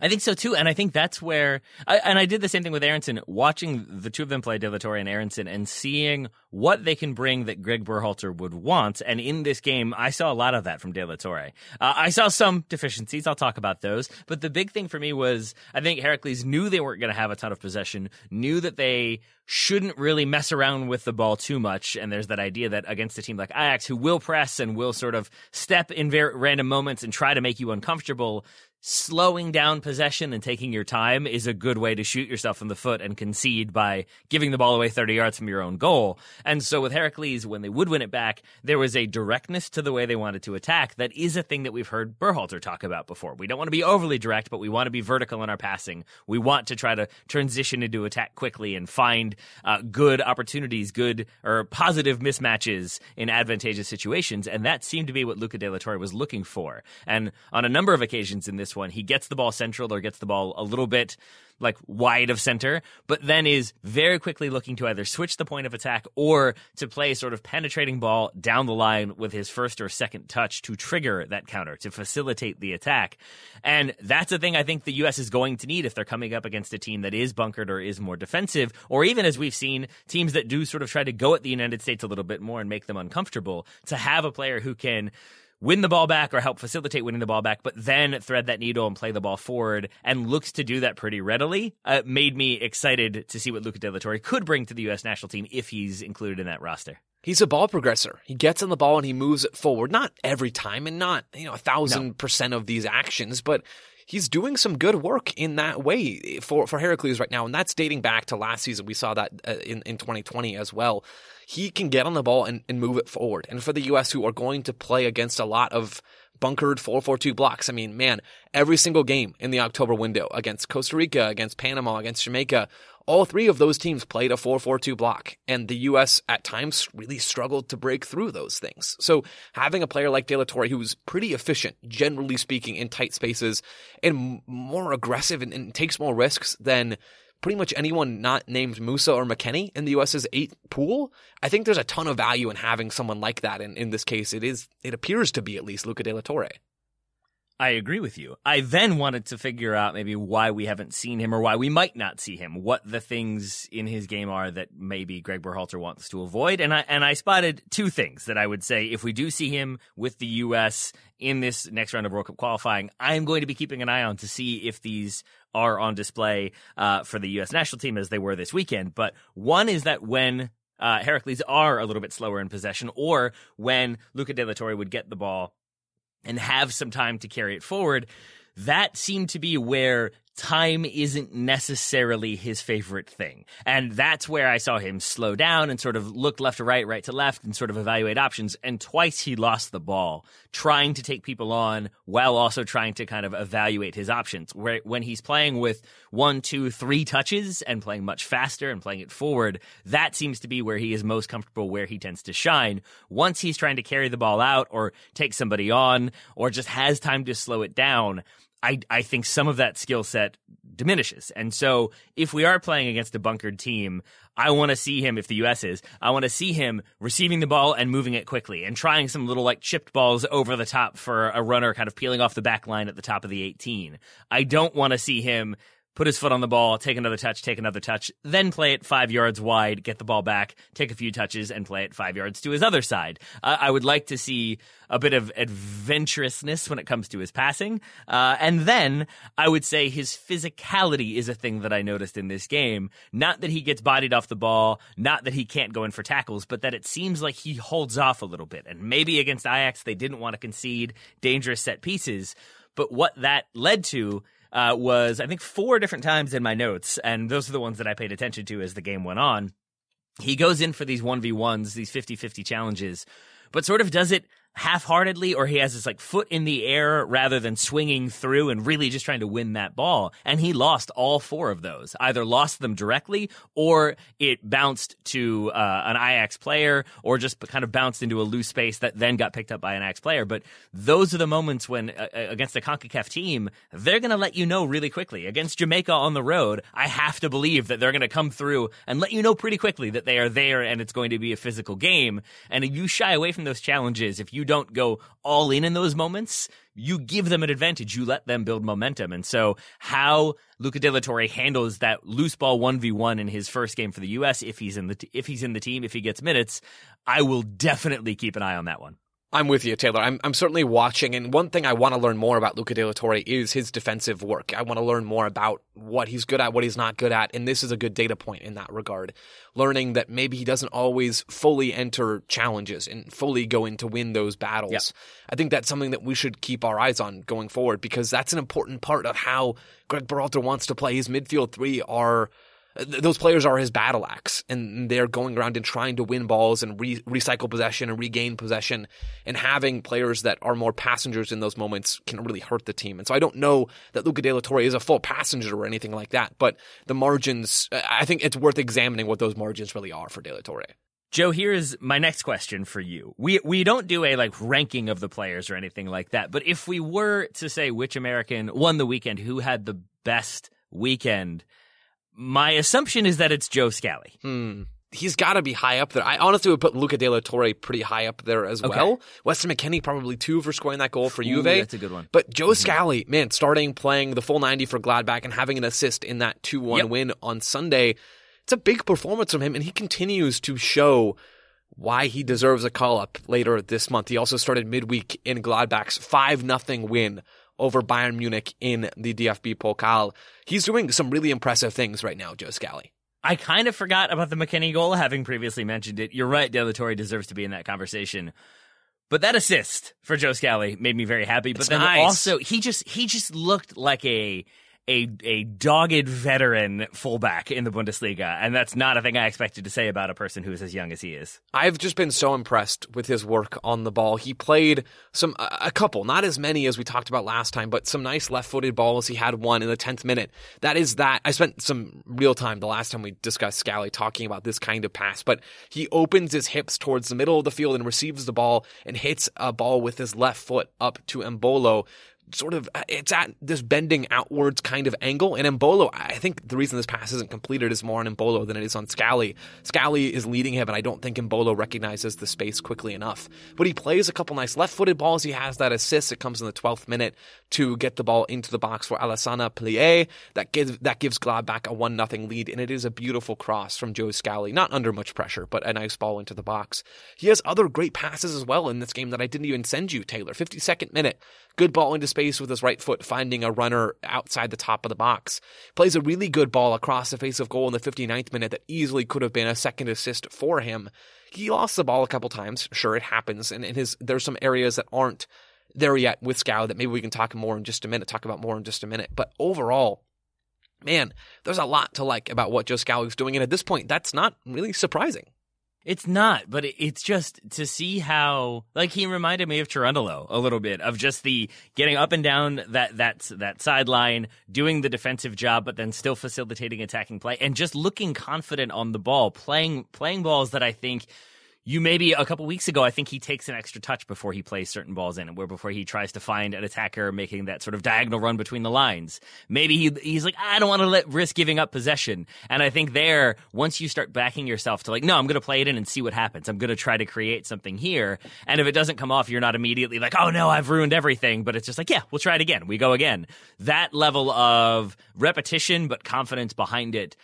I think so, too, and I think that's where – and I did the same thing with Aronson, watching the two of them play, De La Torre and Aronson, and seeing what they can bring that Gregg Berhalter would want. And in this game, I saw a lot of that from De La Torre. I saw some deficiencies. I'll talk about those. But the big thing for me was I think Heracles knew they weren't going to have a ton of possession, knew that they – shouldn't really mess around with the ball too much. And there's that idea that against a team like Ajax, who will press and will sort of step in random moments and try to make you uncomfortable, slowing down possession and taking your time is a good way to shoot yourself in the foot and concede by giving the ball away 30 yards from your own goal. And so with Heracles, when they would win it back, there was a directness to the way they wanted to attack. That is a thing that we've heard Berhalter talk about before. We don't want to be overly direct, but we want to be vertical in our passing. We want to try to transition into attack quickly and find good opportunities, good or positive mismatches in advantageous situations. And that seemed to be what Luca De La Torre was looking for. And on a number of occasions in this one, he gets the ball central or gets the ball a little bit like wide of center, but then is very quickly looking to either switch the point of attack or to play sort of penetrating ball down the line with his first or second touch to trigger that counter, to facilitate the attack. And that's a thing I think the U.S. is going to need if they're coming up against a team that is bunkered or is more defensive, or even, as we've seen, teams that do sort of try to go at the United States a little bit more and make them uncomfortable, to have a player who can win the ball back or help facilitate winning the ball back, but then thread that needle and play the ball forward, and looks to do that pretty readily. Made me excited to see what Luca De La Torre could bring to the U.S. national team if he's included in that roster. He's a ball progressor. He gets on the ball and he moves it forward. Not every time and not 1,000% of these actions, but he's doing some good work in that way for Heracles right now, and that's dating back to last season. We saw that in 2020 as well. He can get on the ball and move it forward. And for the U.S., who are going to play against a lot of bunkered 4-4-2 blocks, I mean, man, every single game in the October window against Costa Rica, against Panama, against Jamaica, all three of those teams played a 4-4-2 block, and the U.S. at times really struggled to break through those things. So having a player like De La Torre, who's pretty efficient, generally speaking, in tight spaces, and more aggressive and takes more risks than pretty much anyone not named Musa or McKennie in the U.S.'s 8 pool, I think there's a ton of value in having someone like that. And in this case, it appears to be at least Luca De La Torre. I agree with you. I then wanted to figure out maybe why we haven't seen him, or why we might not see him, what the things in his game are that maybe Greg Berhalter wants to avoid. And I spotted two things that I would say if we do see him with the U.S. in this next round of World Cup qualifying, I'm going to be keeping an eye on to see if these are on display for the U.S. national team as they were this weekend. But one is that when Heracles are a little bit slower in possession, or when Luca De La Torre would get the ball and have some time to carry it forward, that seemed to be where time isn't necessarily his favorite thing. And that's where I saw him slow down and sort of look left to right, right to left, and sort of evaluate options. And twice he lost the ball, trying to take people on while also trying to kind of evaluate his options. Where when he's playing with 1, 2, 3 touches and playing much faster and playing it forward, that seems to be where he is most comfortable, where he tends to shine. Once he's trying to carry the ball out or take somebody on or just has time to slow it down, I think some of that skill set diminishes. And so if we are playing against a bunkered team, I want to see him, if the U.S. is, I want to see him receiving the ball and moving it quickly and trying some little like chipped balls over the top for a runner kind of peeling off the back line at the top of the 18. I don't want to see him put his foot on the ball, take another touch, then play it 5 yards wide, get the ball back, take a few touches, and play it 5 yards to his other side. I would like to see a bit of adventurousness when it comes to his passing. And then I would say his physicality is a thing that I noticed in this game. Not that he gets bodied off the ball, not that he can't go in for tackles, but that it seems like he holds off a little bit. And maybe against Ajax, they didn't want to concede dangerous set pieces. But what that led to was, I think, 4 different times in my notes, and those are the ones that I paid attention to as the game went on. He goes in for these 1v1s, these 50-50 challenges, but sort of does it half-heartedly, or he has his like foot in the air rather than swinging through and really just trying to win that ball. And he lost all 4 of those, either lost them directly or it bounced to an Ajax player, or just kind of bounced into a loose space that then got picked up by an Ajax player. But those are the moments when against a CONCACAF team, they're going to let you know really quickly. Against Jamaica on the road, I have to believe that they're going to come through and let you know pretty quickly that they are there and it's going to be a physical game. And if you shy away from those challenges, if you don't go all in those moments, you give them an advantage. You let them build momentum. And so how Luca De La Torre handles that loose ball 1v1 in his first game for the U.S., if he's in the team, if he gets minutes, I will definitely keep an eye on that one. I'm with you, Taylor. I'm certainly watching, and one thing I want to learn more about Luca De La Torre is his defensive work. I want to learn more about what he's good at, what he's not good at, and this is a good data point in that regard. Learning that maybe he doesn't always fully enter challenges and fully go in to win those battles. Yep. I think that's something that we should keep our eyes on going forward, because that's an important part of how Gregg Berhalter wants to play. His midfield three are... those players are his battle axe, and they're going around and trying to win balls and recycle possession and regain possession, and having players that are more passengers in those moments can really hurt the team. And so I don't know that Luca De La Torre is a full passenger or anything like that, but the margins, I think it's worth examining what those margins really are for De La Torre. Joe, here is my next question for you. We don't do a like ranking of the players or anything like that, but if we were to say which American won the weekend, who had the best weekend, my assumption is that it's Joe Scally. He's got to be high up there. I honestly would put Luca De La Torre pretty high up there as well. Weston McKennie probably too for scoring that goal for Juve. That's a good one. But Joe Scally, man, starting playing the full 90 for Gladbach and having an assist in that 2-1 win on Sunday, it's a big performance from him, and he continues to show why he deserves a call-up later this month. He also started midweek in Gladbach's 5-0 win over Bayern Munich in the DFB Pokal. He's doing some really impressive things right now, Joe Scally. I kind of forgot about the McKennie goal, having previously mentioned it. You're right, De La Torre deserves to be in that conversation. But that assist for Joe Scally made me very happy. But it's then nice. Also, he just looked like a dogged veteran fullback in the Bundesliga, and that's not a thing I expected to say about a person who is as young as he is. I've just been so impressed with his work on the ball. He played a couple, not as many as we talked about last time, but some nice left-footed balls. He had one in the 10th minute. I spent some real time the last time we discussed Scally talking about this kind of pass, but he opens his hips towards the middle of the field and receives the ball and hits a ball with his left foot up to Embolo. Sort of, it's at this bending outwards kind of angle. And Embolo, I think the reason this pass isn't completed is more on Embolo than it is on Scally. Scally is leading him, and I don't think Embolo recognizes the space quickly enough. But he plays a couple nice left-footed balls. He has that assist. It comes in the 12th minute to get the ball into the box for Alassane Plie. That gives Gladbach a 1-0 lead, and it is a beautiful cross from Joe Scally. Not under much pressure, but a nice ball into the box. He has other great passes as well in this game that I didn't even send you, Taylor. 52nd minute. Good ball into space with his right foot, finding a runner outside the top of the box. Plays a really good ball across the face of goal in the 59th minute that easily could have been a second assist for him. He lost the ball a couple times. Sure, it happens. And there's some areas that aren't there yet with Scally that maybe we can talk about more in just a minute. But overall, man, there's a lot to like about what Joe Scally's doing. And at this point, that's not really surprising. It's not, but it's just to see how, like, he reminded me of Cherundolo a little bit, of just the getting up and down that sideline, doing the defensive job, but then still facilitating attacking play and just looking confident on the ball, playing balls that I think you maybe a couple weeks ago, I think he takes an extra touch before he plays certain balls in, where before he tries to find an attacker making that sort of diagonal run between the lines. Maybe he's like, I don't want to risk giving up possession. And I think there, once you start backing yourself to like, no, I'm going to play it in and see what happens. I'm going to try to create something here. And if it doesn't come off, you're not immediately like, oh no, I've ruined everything. But it's just like, yeah, we'll try it again. We go again. That level of repetition, but confidence behind it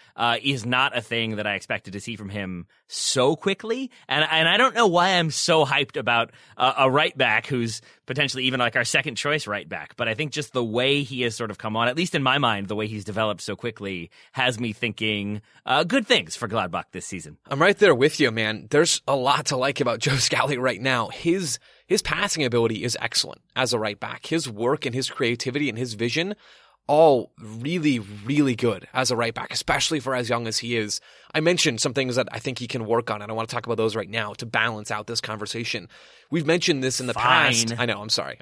is not a thing that I expected to see from him so quickly. And I don't know why I'm so hyped about a right back who's potentially even like our second choice right back. But I think just the way he has sort of come on, at least in my mind, the way he's developed so quickly has me thinking good things for Gladbach this season. I'm right there with you, man. There's a lot to like about Joe Scally right now. His passing ability is excellent as a right back. His work and his creativity and his vision, all really, really good as a right back, especially for as young as he is. I mentioned some things that I think he can work on, and I want to talk about those right now to balance out this conversation. We've mentioned this in the past. I know, I'm sorry.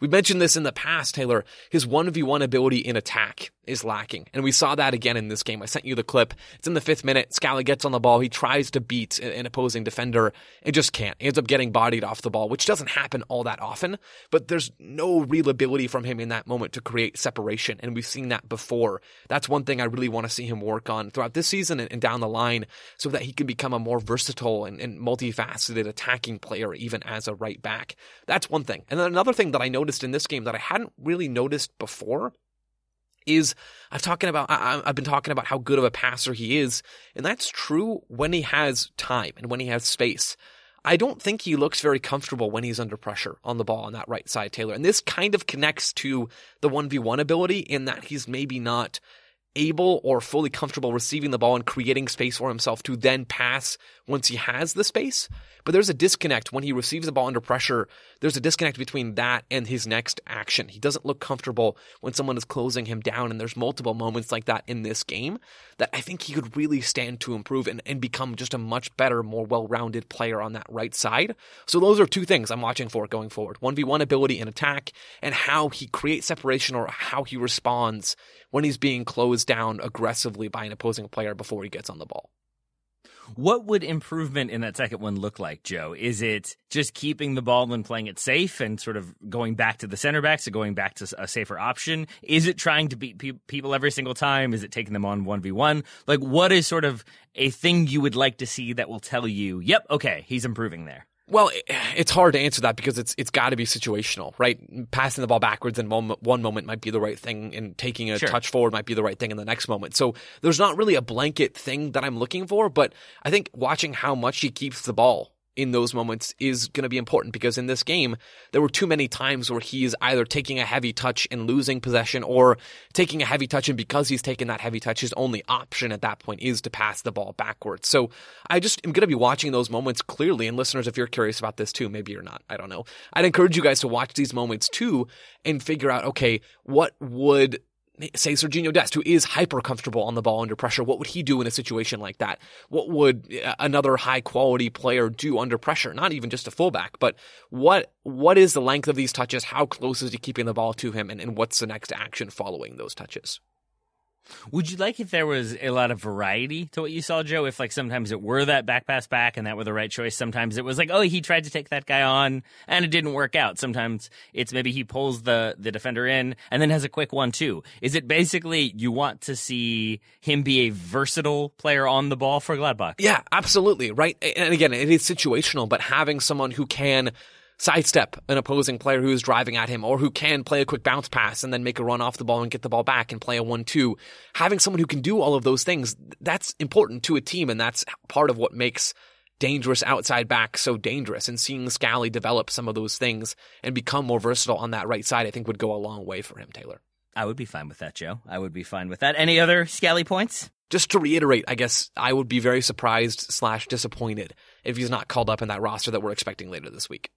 We've mentioned this in the past, Taylor. His 1v1 ability in attack is lacking, and we saw that again in this game. I sent you the clip. It's in the 5th minute. Scally gets on the ball. He tries to beat an opposing defender and just can't. He ends up getting bodied off the ball, which doesn't happen all that often, but there's no real ability from him in that moment to create separation. And we've seen that before. That's one thing I really want to see him work on throughout this season and down the line, so that he can become a more versatile and multifaceted attacking player, even as a right back. That's one thing. And then another thing that I noticed in this game that I hadn't really noticed before is I've been talking about how good of a passer he is, and that's true when he has time and when he has space. I don't think he looks very comfortable when he's under pressure on the ball on that right side, Taylor. And this kind of connects to the 1v1 ability in that he's maybe not able or fully comfortable receiving the ball and creating space for himself to then pass once he has the space. But there's a disconnect when he receives the ball under pressure. There's a disconnect between that and his next action. He doesn't look comfortable when someone is closing him down, and there's multiple moments like that in this game that I think he could really stand to improve and become just a much better, more well-rounded player on that right side. So those are two things I'm watching for going forward. 1v1 ability in attack and how he creates separation or how he responds when he's being closed down aggressively by an opposing player before he gets on the ball. What would improvement in that second one look like, Joe? Is it just keeping the ball and playing it safe and sort of going back to the center backs, so going back to a safer option? Is it trying to beat people every single time? Is it taking them on 1v1? Like, what is sort of a thing you would like to see that will tell you, yep, okay, he's improving there? Well, it's hard to answer that because it's got to be situational, right? Passing the ball backwards in one moment might be the right thing, and taking a touch forward might be the right thing in the next moment. So there's not really a blanket thing that I'm looking for, but I think watching how much he keeps the ball in those moments is going to be important, because in this game, there were too many times where he's either taking a heavy touch and losing possession, or taking a heavy touch, and because he's taken that heavy touch, his only option at that point is to pass the ball backwards. So I just am going to be watching those moments clearly, and listeners, if you're curious about this too, maybe you're not, I don't know. I'd encourage you guys to watch these moments too and figure out, okay, what would, say, Sergiño Dest, who is hyper comfortable on the ball under pressure, what would he do in a situation like that? What would another high quality player do under pressure? Not even just a fullback, but what is the length of these touches? How close is he keeping the ball to him? And what's the next action following those touches? Would you like if there was a lot of variety to what you saw, Joe? If, like, sometimes it were that back pass back and that were the right choice. Sometimes it was like, oh, he tried to take that guy on and it didn't work out. Sometimes it's maybe he pulls the defender in and then has a quick one, too. Is it basically you want to see him be a versatile player on the ball for Gladbach? Yeah, absolutely. Right. And again, it is situational, but having someone who can sidestep an opposing player who is driving at him, or who can play a quick bounce pass and then make a run off the ball and get the ball back and play a 1-2. Having someone who can do all of those things, that's important to a team, and that's part of what makes dangerous outside back so dangerous. And seeing Scally develop some of those things and become more versatile on that right side, I think would go a long way for him, Taylor. I would be fine with that, Joe. I would be fine with that. Any other Scally points? Just to reiterate, I guess I would be very surprised / disappointed if he's not called up in that roster that we're expecting later this week.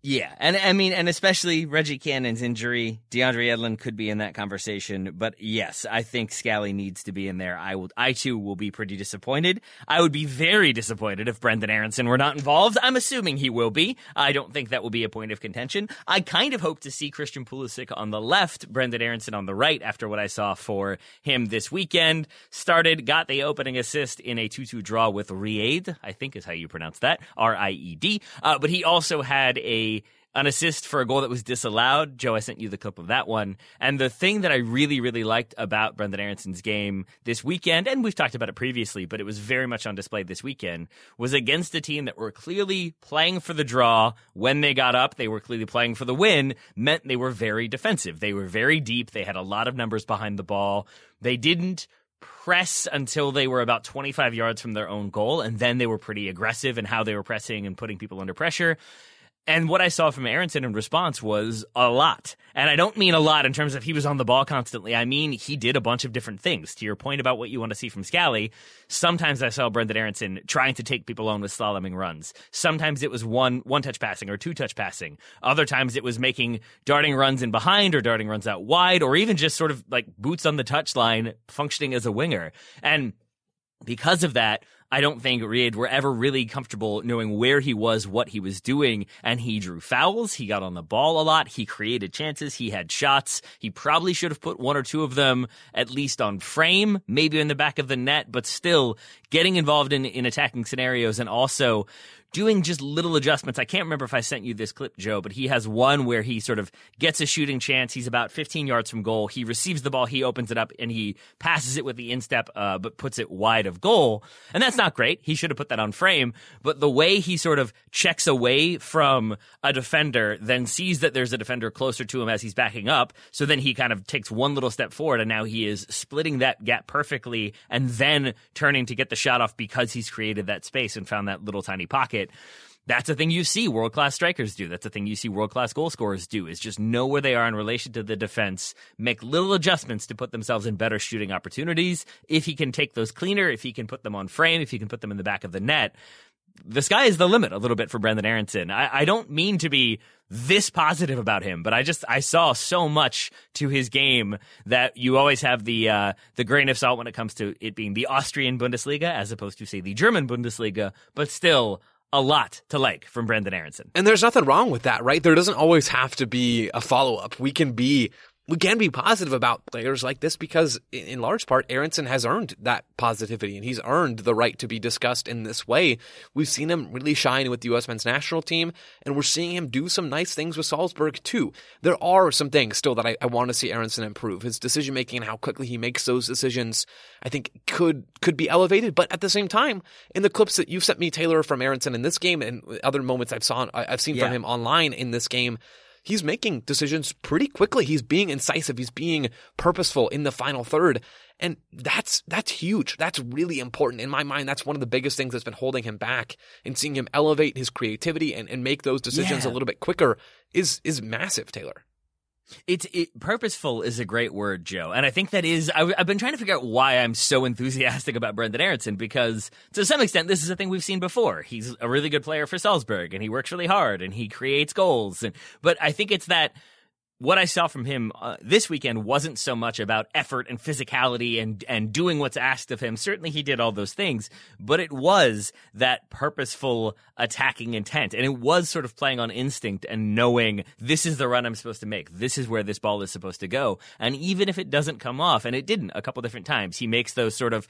Yeah, and I mean, and especially Reggie Cannon's injury, DeAndre Yedlin could be in that conversation. But yes, I think Scally needs to be in there. I too will be pretty disappointed. I would be very disappointed if Brendan Aronson were not involved. I'm assuming he will be. I don't think that will be a point of contention. I kind of hope to see Christian Pulisic on the left, Brendan Aronson on the right after what I saw for him this weekend. Started, got the opening assist in a 2-2 draw with Ried, I think is how you pronounce that, R-I-E-D. But he also had an assist for a goal that was disallowed. Joe, I sent you the clip of that one. And the thing that I really, really liked about Brendan Aronson's game this weekend, and we've talked about it previously, but it was very much on display this weekend, was against a team that were clearly playing for the draw. When they got up, they were clearly playing for the win, meant they were very defensive. They were very deep. They had a lot of numbers behind the ball. They didn't press until they were about 25 yards from their own goal, and then they were pretty aggressive in how they were pressing and putting people under pressure. And what I saw from Aronson in response was a lot. And I don't mean a lot in terms of he was on the ball constantly. I mean, he did a bunch of different things. To your point about what you want to see from Scally, sometimes I saw Brendan Aronson trying to take people on with slaloming runs. Sometimes it was one-touch passing or two-touch passing. Other times it was making darting runs in behind or darting runs out wide or even just sort of like boots on the touchline functioning as a winger. And because of that, I don't think Ried were ever really comfortable knowing where he was, what he was doing, and he drew fouls, he got on the ball a lot, he created chances, he had shots, he probably should have put one or two of them at least on frame, maybe in the back of the net, but still getting involved in attacking scenarios and also doing just little adjustments. I can't remember if I sent you this clip, Joe, but he has one where he sort of gets a shooting chance. He's about 15 yards from goal. He receives the ball. He opens it up, and he passes it with the instep, but puts it wide of goal. And that's not great. He should have put that on frame. But the way he sort of checks away from a defender, then sees that there's a defender closer to him as he's backing up, so then he kind of takes one little step forward, and now he is splitting that gap perfectly and then turning to get the shot off because he's created that space and found that little tiny pocket. That's a thing you see world-class strikers do. That's a thing you see world-class goal scorers do, is just know where they are in relation to the defense, make little adjustments to put themselves in better shooting opportunities. If he can take those cleaner, if he can put them on frame, if he can put them in the back of the net, the sky is the limit a little bit for Brendan Aronson. I don't mean to be this positive about him, but I saw so much to his game that you always have the grain of salt when it comes to it being the Austrian Bundesliga as opposed to, say, the German Bundesliga, but still a lot to like from Brendan Aronson. And there's nothing wrong with that, right? There doesn't always have to be a follow-up. We can be positive about players like this because, in large part, Aronson has earned that positivity and he's earned the right to be discussed in this way. We've seen him really shine with the U.S. men's national team, and we're seeing him do some nice things with Salzburg, too. There are some things still that I want to see Aronson improve. His decision-making and how quickly he makes those decisions, I think, could be elevated. But at the same time, in the clips that you've sent me, Taylor, from Aronson in this game and other moments I've seen from him online in this game, he's making decisions pretty quickly. He's being incisive. He's being purposeful in the final third. And that's huge. That's really important. In my mind, that's one of the biggest things that's been holding him back. And seeing him elevate his creativity and make those decisions a little bit quicker is massive, Taylor. Purposeful is a great word, Joe. And I think that is, I've been trying to figure out why I'm so enthusiastic about Brendan Aronson, because to some extent, this is a thing we've seen before. He's a really good player for Salzburg and he works really hard and he creates goals. But I think it's that what I saw from him this weekend wasn't so much about effort and physicality and doing what's asked of him. Certainly he did all those things, but it was that purposeful attacking intent. And it was sort of playing on instinct and knowing this is the run I'm supposed to make. This is where this ball is supposed to go. And even if it doesn't come off, and it didn't a couple different times, he makes those sort of...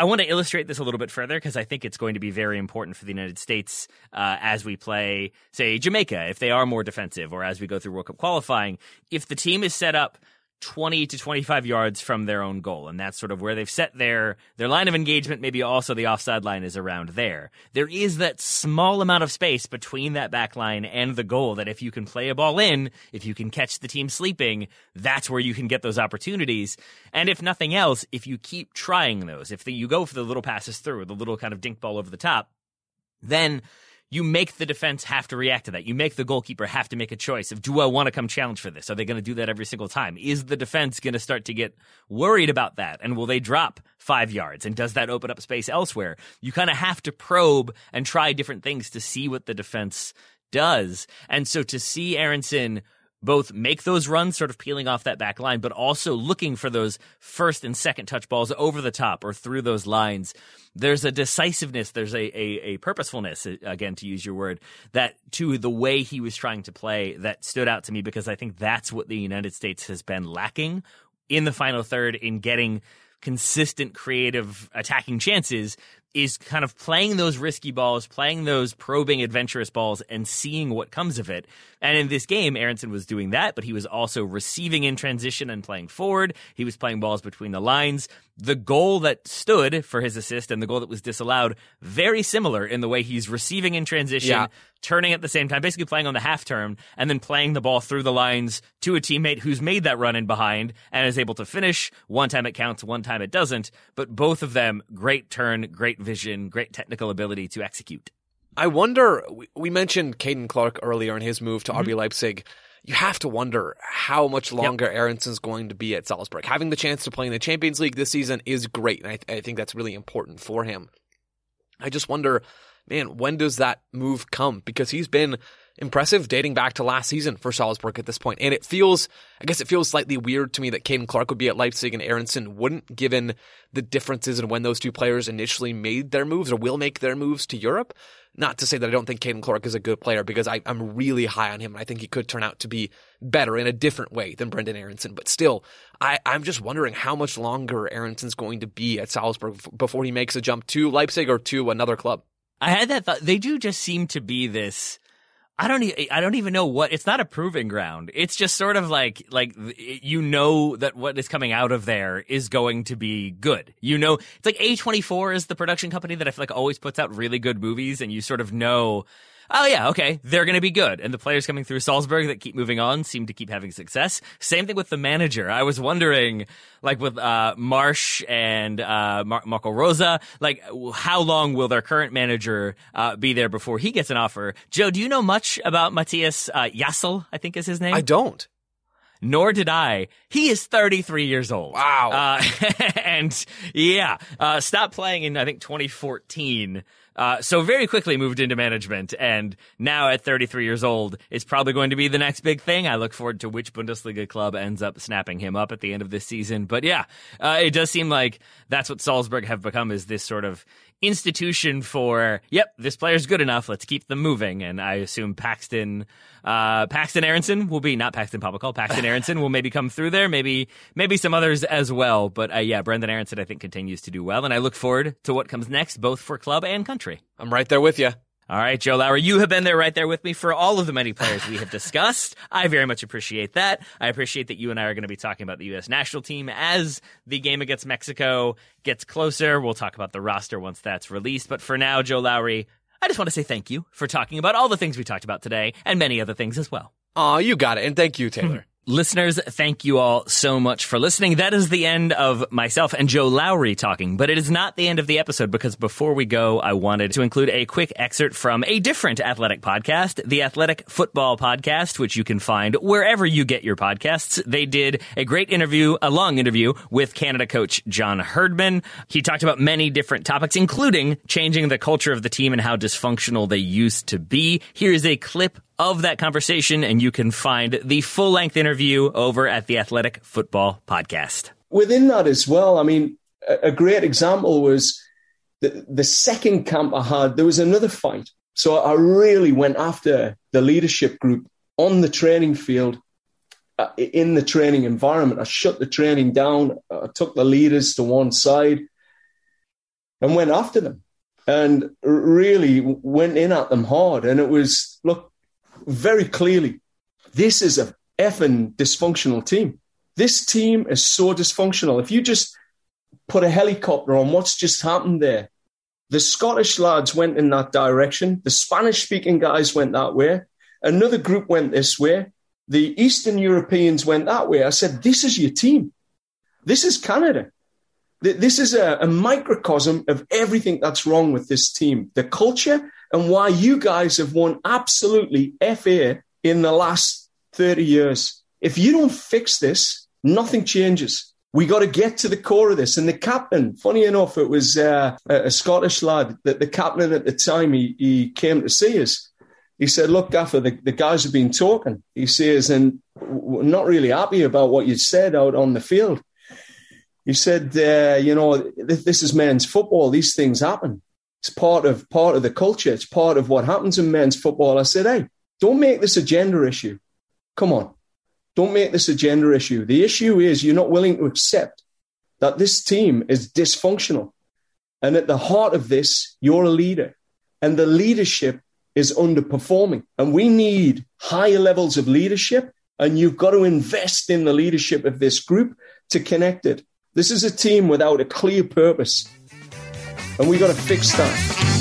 I want to illustrate this a little bit further because I think it's going to be very important for the United States as we play, say, Jamaica, if they are more defensive, or as we go through World Cup qualifying. If the team is set up 20 to 25 yards from their own goal, and that's sort of where they've set their line of engagement, maybe also the offside line is around there. There is that small amount of space between that back line and the goal that if you can play a ball in, if you can catch the team sleeping, that's where you can get those opportunities. And if nothing else, if you keep trying those, if you go for the little passes through, the little kind of dink ball over the top, then you make the defense have to react to that. You make the goalkeeper have to make a choice of, do I want to come challenge for this? Are they going to do that every single time? Is the defense going to start to get worried about that? And will they drop 5 yards? And does that open up space elsewhere? You kind of have to probe and try different things to see what the defense does. And so to see Aronson both make those runs, sort of peeling off that back line, but also looking for those first and second touch balls over the top or through those lines. There's a decisiveness, there's a purposefulness, again, to use your word, that to the way he was trying to play that stood out to me, because I think that's what the United States has been lacking in the final third in getting consistent creative attacking chances, is kind of playing those risky balls, playing those probing adventurous balls, and seeing what comes of it. And in this game, Aronson was doing that, but he was also receiving in transition and playing forward. He was playing balls between the lines. The goal that stood for his assist and the goal that was disallowed, very similar in the way he's receiving in transition, turning at the same time, basically playing on the half turn, and then playing the ball through the lines to a teammate who's made that run in behind and is able to finish. One time it counts, one time it doesn't. But both of them, great turn, great vision, great technical ability to execute. I wonder, we mentioned Caden Clark earlier in his move to RB Leipzig. You have to wonder how much longer Aronson's going to be at Salzburg. Having the chance to play in the Champions League this season is great, and I think that's really important for him. I just wonder, man, when does that move come? Because he's been impressive dating back to last season for Salzburg at this point. And it feels slightly weird to me that Caden Clark would be at Leipzig and Aronson wouldn't, given the differences in when those two players initially made their moves or will make their moves to Europe. Not to say that I don't think Caden Clark is a good player, because I'm really high on him, and I think he could turn out to be better in a different way than Brendan Aronson. But still, I'm just wondering how much longer Aronson's going to be at Salzburg before he makes a jump to Leipzig or to another club. I had that thought. They do just seem to be this... I don't even know what, it's not a proving ground. It's just sort of like, you know that what is coming out of there is going to be good. You know, it's like A24 is the production company that I feel like always puts out really good movies, and you sort of know, oh yeah, okay, they're going to be good. And the players coming through Salzburg that keep moving on seem to keep having success. Same thing with the manager. I was wondering, like with Marsh and Marco Rosa, like how long will their current manager be there before he gets an offer? Joe, do you know much about Matthias Yassel, I think is his name? I don't. Nor did I. He is 33 years old. Wow. And stopped playing in, I think, 2014. So very quickly moved into management, and now at 33 years old, it's probably going to be the next big thing. I look forward to which Bundesliga club ends up snapping him up at the end of this season. But yeah, it does seem like that's what Salzburg have become, is this sort of institution for, yep, this player's good enough, let's keep them moving. And I assume Paxton Aronson will maybe come through there, maybe some others as well. But Brendan Aronson, I think, continues to do well, and I look forward to what comes next, both for club and country. I'm right there with you. All right, Joe Lowry, you have been there right there with me for all of the many players we have discussed. I very much appreciate that. I appreciate that you and I are going to be talking about the U.S. national team as the game against Mexico gets closer. We'll talk about the roster once that's released. But for now, Joe Lowry, I just want to say thank you for talking about all the things we talked about today and many other things as well. Aw, you got it. And thank you, Taylor. Listeners, thank you all so much for listening. That is the end of myself and Joe Lowry talking, but it is not the end of the episode, because before we go, I wanted to include a quick excerpt from a different Athletic podcast, The Athletic Football Podcast, which you can find wherever you get your podcasts. They did a great interview, a long interview, with Canada coach John Herdman. He talked about many different topics, including changing the culture of the team and how dysfunctional they used to be. Here is a clip of that conversation, and you can find the full-length interview over at the Athletic Football Podcast. Within that as well, I mean, a great example was the second camp I had, there was another fight. So I really went after the leadership group on the training field, in the training environment. I shut the training down. I took the leaders to one side and went after them and really went in at them hard. And it was, look, very clearly, this is a effing dysfunctional team. This team is so dysfunctional. If you just put a helicopter on what's just happened there, the Scottish lads went in that direction. The Spanish-speaking guys went that way. Another group went this way. The Eastern Europeans went that way. I said, this is your team. This is Canada. This is a microcosm of everything that's wrong with this team. The culture, and why you guys have won absolutely FA in the last 30 years. If you don't fix this, nothing changes. We got to get to the core of this. And the captain, funny enough, it was a Scottish lad that the captain at the time, he came to see us. He said, look, Gaffer, the guys have been talking. He says, and we're not really happy about what you said out on the field. He said, this is men's football. These things happen. It's part of the culture. It's part of what happens in men's football. I said, hey, don't make this a gender issue. Come on. Don't make this a gender issue. The issue is you're not willing to accept that this team is dysfunctional. And at the heart of this, you're a leader. And the leadership is underperforming. And we need higher levels of leadership. And you've got to invest in the leadership of this group to connect it. This is a team without a clear purpose. And we got to fix that.